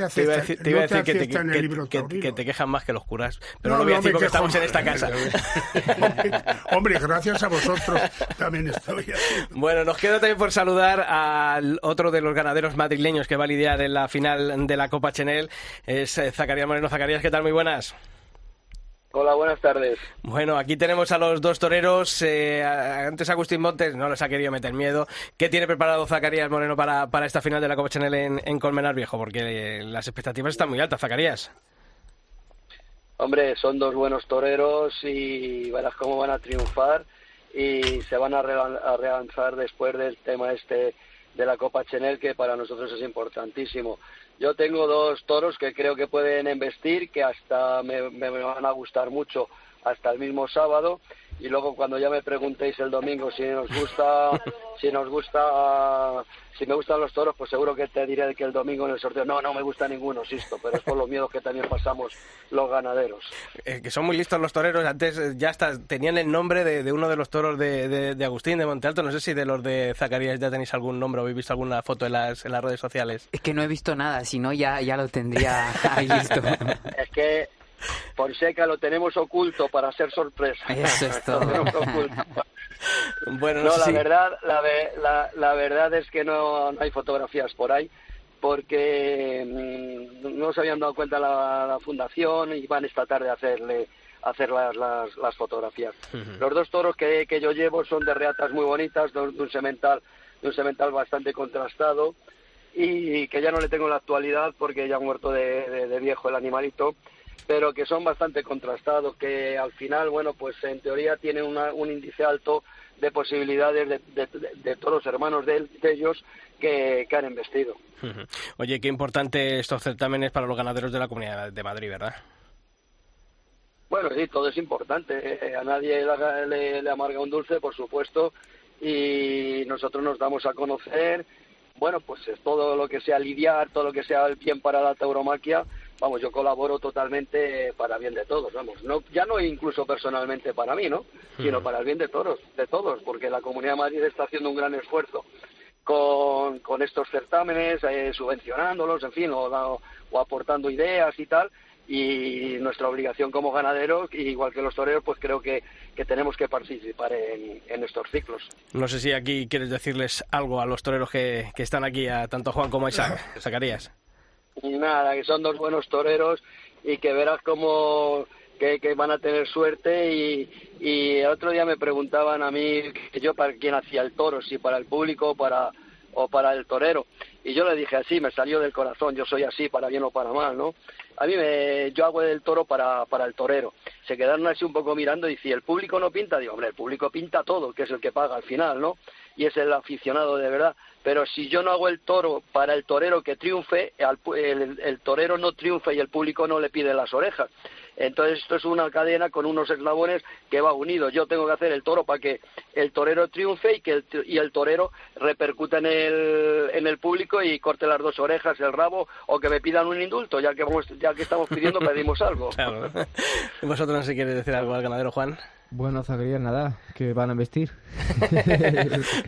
aceptan, te iba a decir que te quejan más que los curas, pero no lo voy a decir porque estamos en esta casa. Hombre, gracias a vosotros también estoy aquí. Bueno, nos queda también por saludar al otro de los ganaderos madrileños que va a lidiar en la final de la Copa Chenel, es Zacarías Moreno. Zacarías, ¿qué tal? Muy buenas. Hola, buenas tardes. Bueno, aquí tenemos a los dos toreros. Antes Agustín Montes no les ha querido meter miedo. ¿Qué tiene preparado Zacarías Moreno para esta final de la Copa Chenel en Colmenar Viejo? Porque las expectativas están muy altas, Zacarías. Hombre, son dos buenos toreros y verás cómo van a triunfar y se van a relanzar después del tema este de la Copa Chenel, que para nosotros es importantísimo. Yo tengo dos toros que creo que pueden embestir, que hasta me van a gustar mucho hasta el mismo sábado, y luego cuando ya me preguntéis el domingo si me gustan los toros, pues seguro que te diré que el domingo en el sorteo no me gusta ninguno, Sixto, pero es por los miedos que también pasamos los ganaderos. Que son muy listos los toreros. Antes ya hasta tenían el nombre de uno de los toros de Agustín, de Monte Alto. No sé si de los de Zacarías ya tenéis algún nombre o habéis visto alguna foto en las redes sociales. Es que no he visto nada, si no ya lo tendría ahí listo. Es que Fonseca lo tenemos oculto para ser sorpresa. Eso es todo. Bueno, no, sí. la verdad es que no hay fotografías por ahí, porque no se habían dado cuenta la fundación y van esta tarde a hacer las fotografías. Uh-huh. Los dos toros que yo llevo son de reatas muy bonitas, de un semental bastante contrastado, y que ya no le tengo en la actualidad porque ya ha muerto de viejo el animalito, pero que son bastante contrastados, que al final, bueno, pues en teoría tienen un índice alto de posibilidades de todos los hermanos de ellos que han embestido. Uh-huh. Oye, qué importante estos certámenes para los ganaderos de la Comunidad de Madrid, ¿verdad? Bueno, sí, todo es importante. A nadie le amarga un dulce, por supuesto, y nosotros nos damos a conocer. Bueno, pues todo lo que sea lidiar, todo lo que sea el bien para la tauromaquia, vamos, yo colaboro totalmente para bien de todos, vamos, ya no incluso personalmente para mí, ¿no? Sino para el bien de todos, porque la Comunidad de Madrid está haciendo un gran esfuerzo con estos certámenes, subvencionándolos, en fin, o aportando ideas y tal, y nuestra obligación como ganaderos, igual que los toreros, pues creo que tenemos que participar en estos ciclos. No sé si aquí quieres decirles algo a los toreros que están aquí, a tanto Juan como a Isaac, Zacarías. Nada, que son dos buenos toreros y que verás cómo que van a tener suerte. Y el otro día me preguntaban a mí que yo para quién hacía el toro, si para el público o para el torero. Y yo le dije así, me salió del corazón, yo soy así, para bien o para mal, ¿no? A mí yo hago del toro para el torero. Se quedaron así un poco mirando y si el público no pinta, digo, hombre, el público pinta todo, que es el que paga al final, ¿no? Y es el aficionado de verdad. Pero si yo no hago el toro para el torero que triunfe, el torero no triunfa y el público no le pide las orejas. Entonces esto es una cadena con unos eslabones que va unido. Yo tengo que hacer el toro para que el torero triunfe y que el torero repercuta en el público y corte las dos orejas, el rabo, o que me pidan un indulto. Ya que estamos pidiendo, pedimos algo. Claro. ¿Vosotros no se quiere decir algo al ganadero, Juan? Bueno, Zacarías, nada, que van a vestir.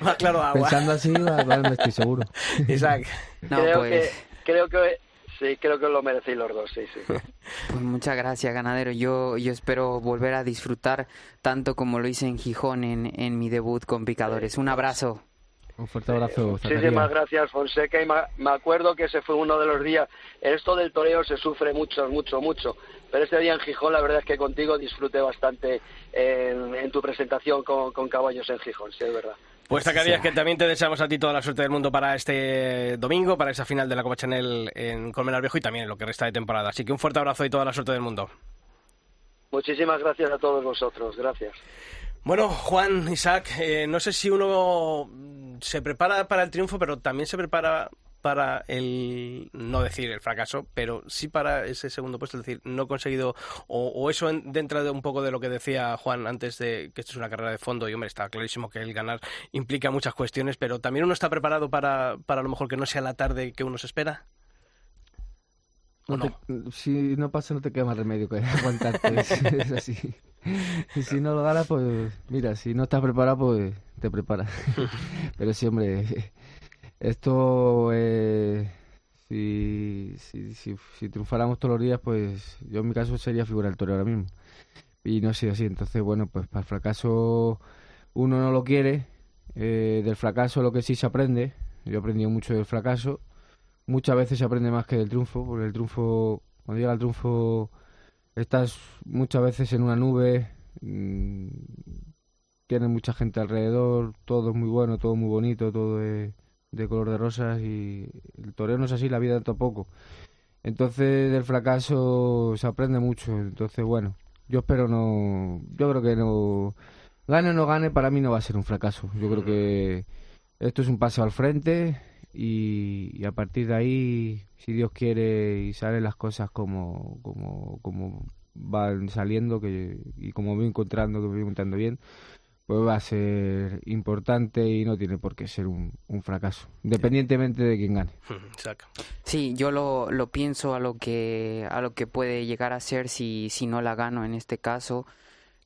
Más claro agua. Pensando así, van a vestir seguro. Isaac. Creo que lo merecéis los dos, sí. Pues muchas gracias, ganadero. Yo espero volver a disfrutar tanto como lo hice en Gijón en mi debut con Picadores. Un abrazo. Un fuerte abrazo. Muchísimas gracias, Fonseca. Y me acuerdo que ese fue uno de los días. Esto del toreo se sufre mucho. Pero ese día en Gijón, la verdad es que contigo disfruté bastante en tu presentación con caballos en Gijón, sí, es verdad. Pues Zacarías, que también te deseamos a ti toda la suerte del mundo para este domingo, para esa final de la Copa Chenel en Colmenar Viejo y también en lo que resta de temporada. Así que un fuerte abrazo y toda la suerte del mundo. Muchísimas gracias a todos vosotros, gracias. Bueno, Juan, Isaac, no sé si uno se prepara para el triunfo, pero también se prepara para el, no decir el fracaso, pero sí para ese segundo puesto, es decir, no conseguido, o eso dentro de un poco de lo que decía Juan antes, de que esto es una carrera de fondo, y hombre, está clarísimo que el ganar implica muchas cuestiones, pero también uno está preparado para a lo mejor que no sea la tarde que uno se espera. Si no pasa, no te queda más remedio que aguantarte. Es así. Y si no lo ganas, pues mira, si no estás preparado, pues te preparas. Pero sí, hombre, esto, si triunfáramos todos los días, pues yo en mi caso sería figura del toreo ahora mismo. Y no ha sido así. Entonces, bueno, pues para el fracaso uno no lo quiere. Del fracaso lo que sí se aprende. Yo he aprendido mucho del fracaso. Muchas veces se aprende más que del triunfo, porque el triunfo, cuando llega el triunfo, estás muchas veces en una nube, tienes mucha gente alrededor, todo es muy bueno, todo muy bonito, todo es de color de rosas, y el toreo no es así, la vida tampoco. Entonces del fracaso se aprende mucho. Entonces, bueno, yo espero no, yo creo que no, gane o no gane, para mí no va a ser un fracaso. Yo creo que esto es un paso al frente. Y a partir de ahí, si Dios quiere y salen las cosas como van saliendo, que y como voy encontrando, que me voy encontrando bien, pues va a ser importante y no tiene por qué ser un fracaso, independientemente de quién gane. Sí, yo lo pienso a lo que puede llegar a ser si no la gano en este caso.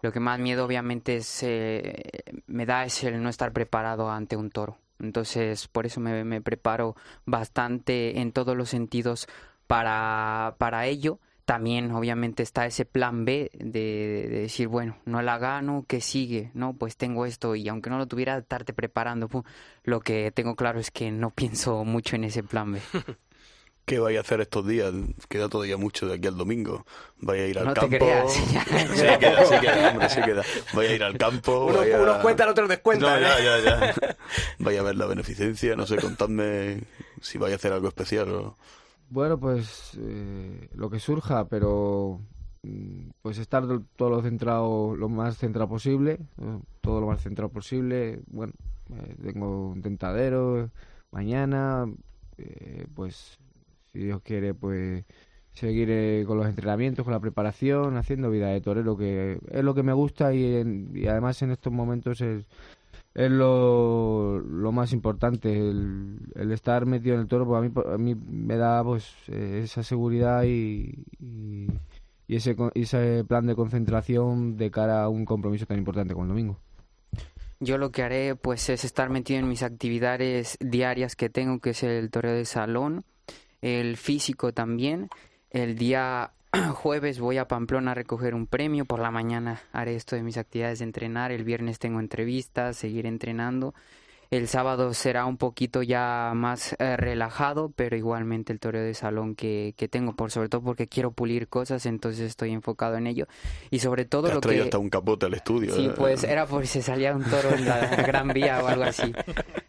Lo que más miedo obviamente me da es el no estar preparado ante un toro. Entonces, por eso me preparo bastante en todos los sentidos para ello. También, obviamente, está ese plan B de decir, bueno, no la gano, ¿qué sigue? No, pues tengo esto, y aunque no lo tuviera, estarte preparando. Lo que tengo claro es que no pienso mucho en ese plan B. ¿Qué vais a hacer estos días? Queda todavía mucho de aquí al domingo. ¿Vais a ir al campo? No te creas. Sí, queda. ¿Vais a ir al campo? Unos cuentan, otros descuentan. No, ya. ¿Vais a ver la beneficencia? No sé, contadme si vais a hacer algo especial o... Bueno, pues lo que surja, pero pues estar todo lo más centrado posible. Bueno, tengo un tentadero mañana, pues... Si Dios quiere, pues seguir con los entrenamientos, con la preparación, haciendo vida de torero, que es lo que me gusta, y además en estos momentos es lo más importante. El estar metido en el toro, pues a mí me da pues esa seguridad y ese plan de concentración de cara a un compromiso tan importante como el domingo. Yo lo que haré pues es estar metido en mis actividades diarias que tengo, que es el toreo de salón, el físico también. El día jueves voy a Pamplona a recoger un premio. Por la mañana haré esto de mis actividades de entrenar. El viernes tengo entrevistas, seguir entrenando. El sábado será un poquito ya más relajado, pero igualmente el toreo de salón que tengo, por sobre todo porque quiero pulir cosas, entonces estoy enfocado en ello. Y sobre todo lo que... Te has traído hasta un capote al estudio. Sí, pues era por si se salía un toro en la Gran Vía o algo así.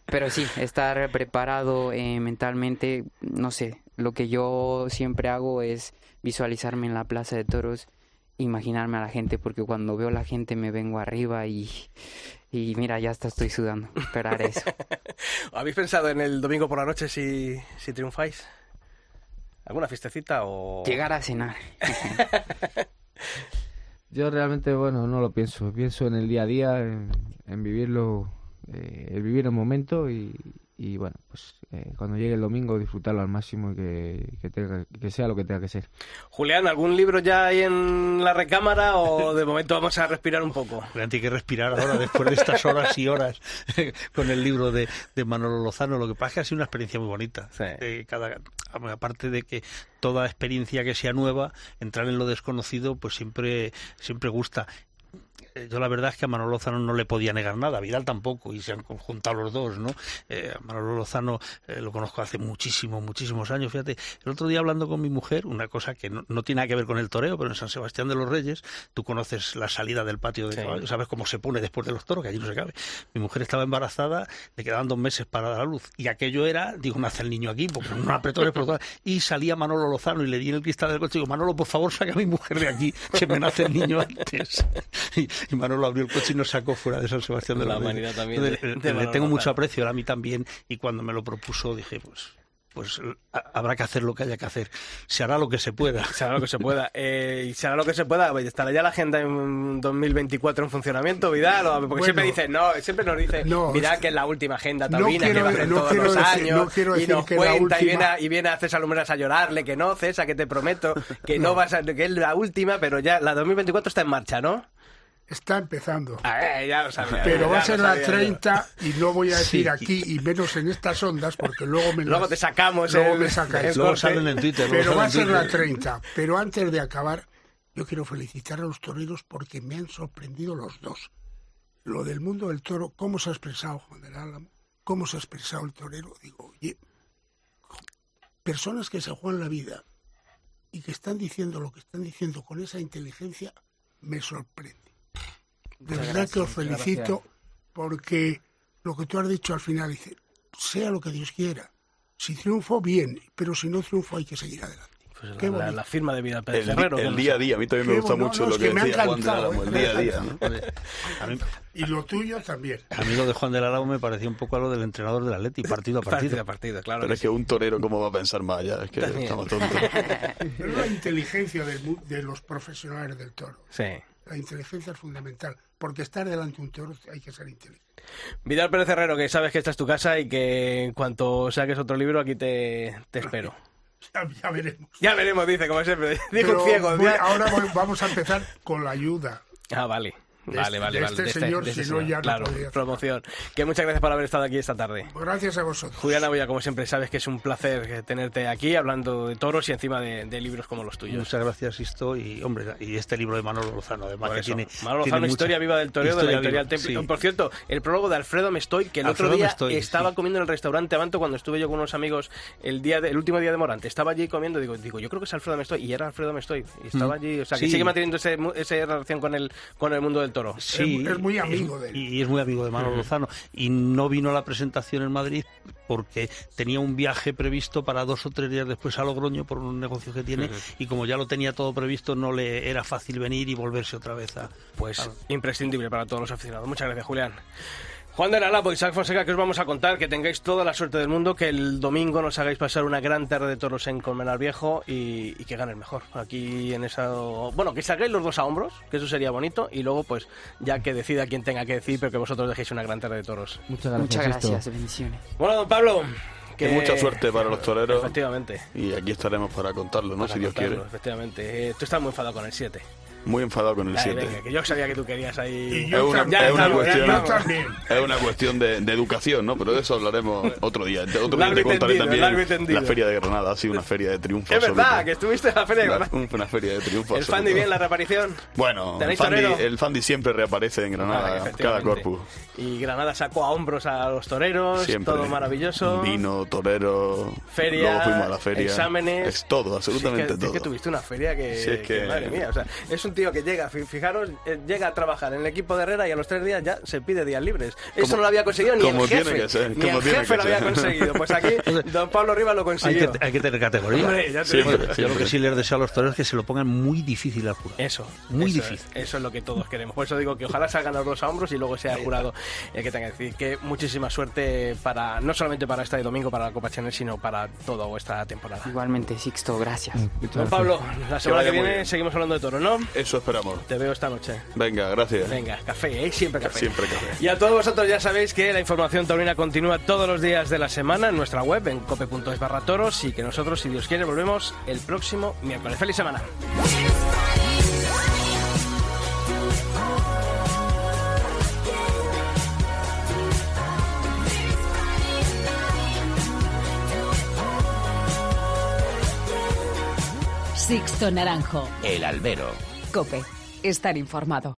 Pero sí, estar preparado mentalmente, no sé, lo que yo siempre hago es visualizarme en la Plaza de Toros, imaginarme a la gente, porque cuando veo a la gente me vengo arriba y mira, ya hasta estoy sudando, pero haré eso. ¿Habéis pensado en el domingo por la noche si triunfáis? ¿Alguna fiestecita o...? Llegar a cenar. Yo realmente, bueno, no lo pienso. Pienso en el día a día, en vivirlo... el vivir el momento y bueno, pues cuando llegue el domingo disfrutarlo al máximo y que sea lo que tenga que ser. Julián, ¿algún libro ya hay en la recámara o de momento vamos a respirar un poco? Julián tiene que respirar ahora después de estas horas y horas con el libro de Manolo Lozano. Lo que pasa es que ha sido una experiencia muy bonita. Sí. Aparte de que toda experiencia que sea nueva, entrar en lo desconocido pues siempre gusta. Yo la verdad es que a Manolo Lozano no le podía negar nada, a Vidal tampoco, y se han conjuntado los dos, ¿no? A Manolo Lozano lo conozco hace muchísimos años. Fíjate, el otro día hablando con mi mujer, una cosa que no tiene nada que ver con el toreo, pero en San Sebastián de los Reyes, tú conoces la salida del patio de caballo, sabes cómo se pone después de los toros, que allí no se cabe. Mi mujer estaba embarazada, le quedaban 2 meses para dar a luz, y aquello era, digo, nace el niño aquí, porque no apretones por todas, y salía Manolo Lozano y le di en el cristal del coche, digo, Manolo, por favor, saca a mi mujer de aquí, que me nace el niño antes. Y Manolo abrió el coche y nos sacó fuera de San Sebastián de la Manera. También le tengo mucho aprecio, a mí también, y cuando me lo propuso dije, pues pues habrá que hacer lo que haya que hacer. Se hará lo que se pueda. Se hará lo que se pueda. Y se hará lo que se pueda. ¿Estará ya la agenda en 2024 en funcionamiento, Vidal? Porque bueno, siempre dice, no, siempre nos dice, no, Vidal, que es la última agenda taurina, no que va a hacer todos los años, y nos cuenta, y viene a César Lumbreras a llorarle, que no, César, que te prometo, que no vas a, que es la última, pero ya la 2024 está en marcha, ¿no? Está empezando. Ya lo sabía. Pero va a ser la 30 y no voy a decir sí, aquí y menos en estas ondas porque luego me luego te sacamos. Luego me sacáis. Luego salen en Twitter. Pero va a ser la 30. Pero antes de acabar, yo quiero felicitar a los toreros porque me han sorprendido los dos. Lo del mundo del toro, cómo se ha expresado Juan del Álamo, cómo se ha expresado el torero. Digo, oye, personas que se juegan la vida y que están diciendo lo que están diciendo con esa inteligencia, me sorprende. De verdad que os felicito porque lo que tú has dicho al final, dice, sea lo que Dios quiera, si triunfo, bien, pero si no triunfo hay que seguir adelante. Pues la firma de Vidal Pérez Herrero. El día a día, a mí también me gusta mucho lo que decía Juan del Álamo, el día a día. Y lo tuyo también. A mí lo de Juan del Álamo me parecía un poco a lo del entrenador del Atleti, partido a partido. Claro. Pero es que un torero, ¿cómo va a pensar más allá? Es que estamos tontos. Pero la inteligencia de los profesionales del toro. Sí. La inteligencia es fundamental, porque estar delante de un toro hay que ser inteligente. Vidal Pérez Herrero, que sabes que esta es tu casa y que en cuanto saques otro libro aquí te espero. Ya veremos. Ya veremos, dice, como siempre. Dijo ciego. Voy, ahora vamos a empezar con la ayuda. Ah, vale. Vale. Claro, promoción. Que muchas gracias por haber estado aquí esta tarde. Gracias a vosotros. Julián Aguilla, como siempre, sabes que es un placer tenerte aquí hablando de toros y encima de libros como los tuyos. Muchas gracias, Sisto. Y, hombre, y este libro de Manolo Lozano, además, que tiene. Manolo Lozano, Historia Viva del Toreo, de la Editorial Temple. Sí. Por cierto, el prólogo de Alfredo Mestoy, que el Alfredo otro día Mestoy, estaba comiendo en el restaurante Abanto cuando estuve yo con unos amigos el último día de Morante. Estaba allí comiendo, digo, yo creo que es Alfredo Mestoy. Y era Alfredo Mestoy. Y estaba allí, o sea, que sigue manteniendo esa relación con el mundo del toro. Sí, es muy amigo de él. Y es muy amigo de Manolo Lozano. Y no vino a la presentación en Madrid porque tenía un viaje previsto para 2 o 3 días después a Logroño por un negocio que tiene. Y como ya lo tenía todo previsto, no le era fácil venir y volverse otra vez a... imprescindible para todos los aficionados. Muchas gracias, Julián. Juan del Álamo, Isaac Fonseca, que os vamos a contar, que tengáis toda la suerte del mundo, que el domingo nos hagáis pasar una gran tarde de toros en Colmenar Viejo y que gane el mejor. Aquí en esa... Bueno, que salgáis los dos a hombros, que eso sería bonito, y luego pues ya que decida quien tenga que decir, pero que vosotros dejéis una gran tarde de toros. Muchas gracias, bendiciones. Bueno, don Pablo... Que mucha suerte para los toreros. Efectivamente. Y aquí estaremos para contarlo, ¿no? Para si Dios quiere. Efectivamente. Tú estás muy enfadado con el 7. Muy enfadado con el 7. Venga, que yo sabía que tú querías ahí. Es una cuestión de educación, ¿no? Pero de eso hablaremos otro día. Otro día te contaré también la Feria de Granada. Ha sido una feria de triunfos. Es verdad, que estuviste en la Feria de Granada. Una feria de triunfos. ¿El Fandy bien la reaparición? Bueno, el Fandy siempre reaparece en Granada, cada Corpus. Y Granada sacó a hombros a los toreros. Siempre. Todo maravilloso. Vino, torero, feria, luego fuimos a la feria, exámenes, es todo, absolutamente todo. Es que tuviste una feria que madre mía, o sea, es un tío que llega, fijaros, llega a trabajar en el equipo de Herrera y a los 3 días ya se pide días libres. Eso no lo había conseguido ni el jefe, lo había conseguido. Pues aquí don Pablo Rivas lo consiguió. Hay que tener categoría. Hombre, yo lo que sí les deseo a los toreros es que se lo pongan muy difícil al jurado. Eso, muy difícil. Eso es lo que todos queremos. Por eso digo que ojalá salgan los dos a hombros y luego sea jurado el que tenga que decir. Que muchísima suerte para, no solamente para esta de domingo, para la Copa Chenel, sino para toda esta temporada. Igualmente, Sixto, gracias. Don Pablo, la semana que viene seguimos hablando de toro, ¿no? Eso esperamos. Te veo esta noche. Venga, gracias. Venga, café, siempre café. Siempre café. Y a todos vosotros ya sabéis que la información taurina continúa todos los días de la semana en nuestra web, en cope.es/toros, y que nosotros, si Dios quiere, volvemos el próximo miércoles. ¡Feliz semana! Sixto Naranjo. El Albero. COPE. Estar informado.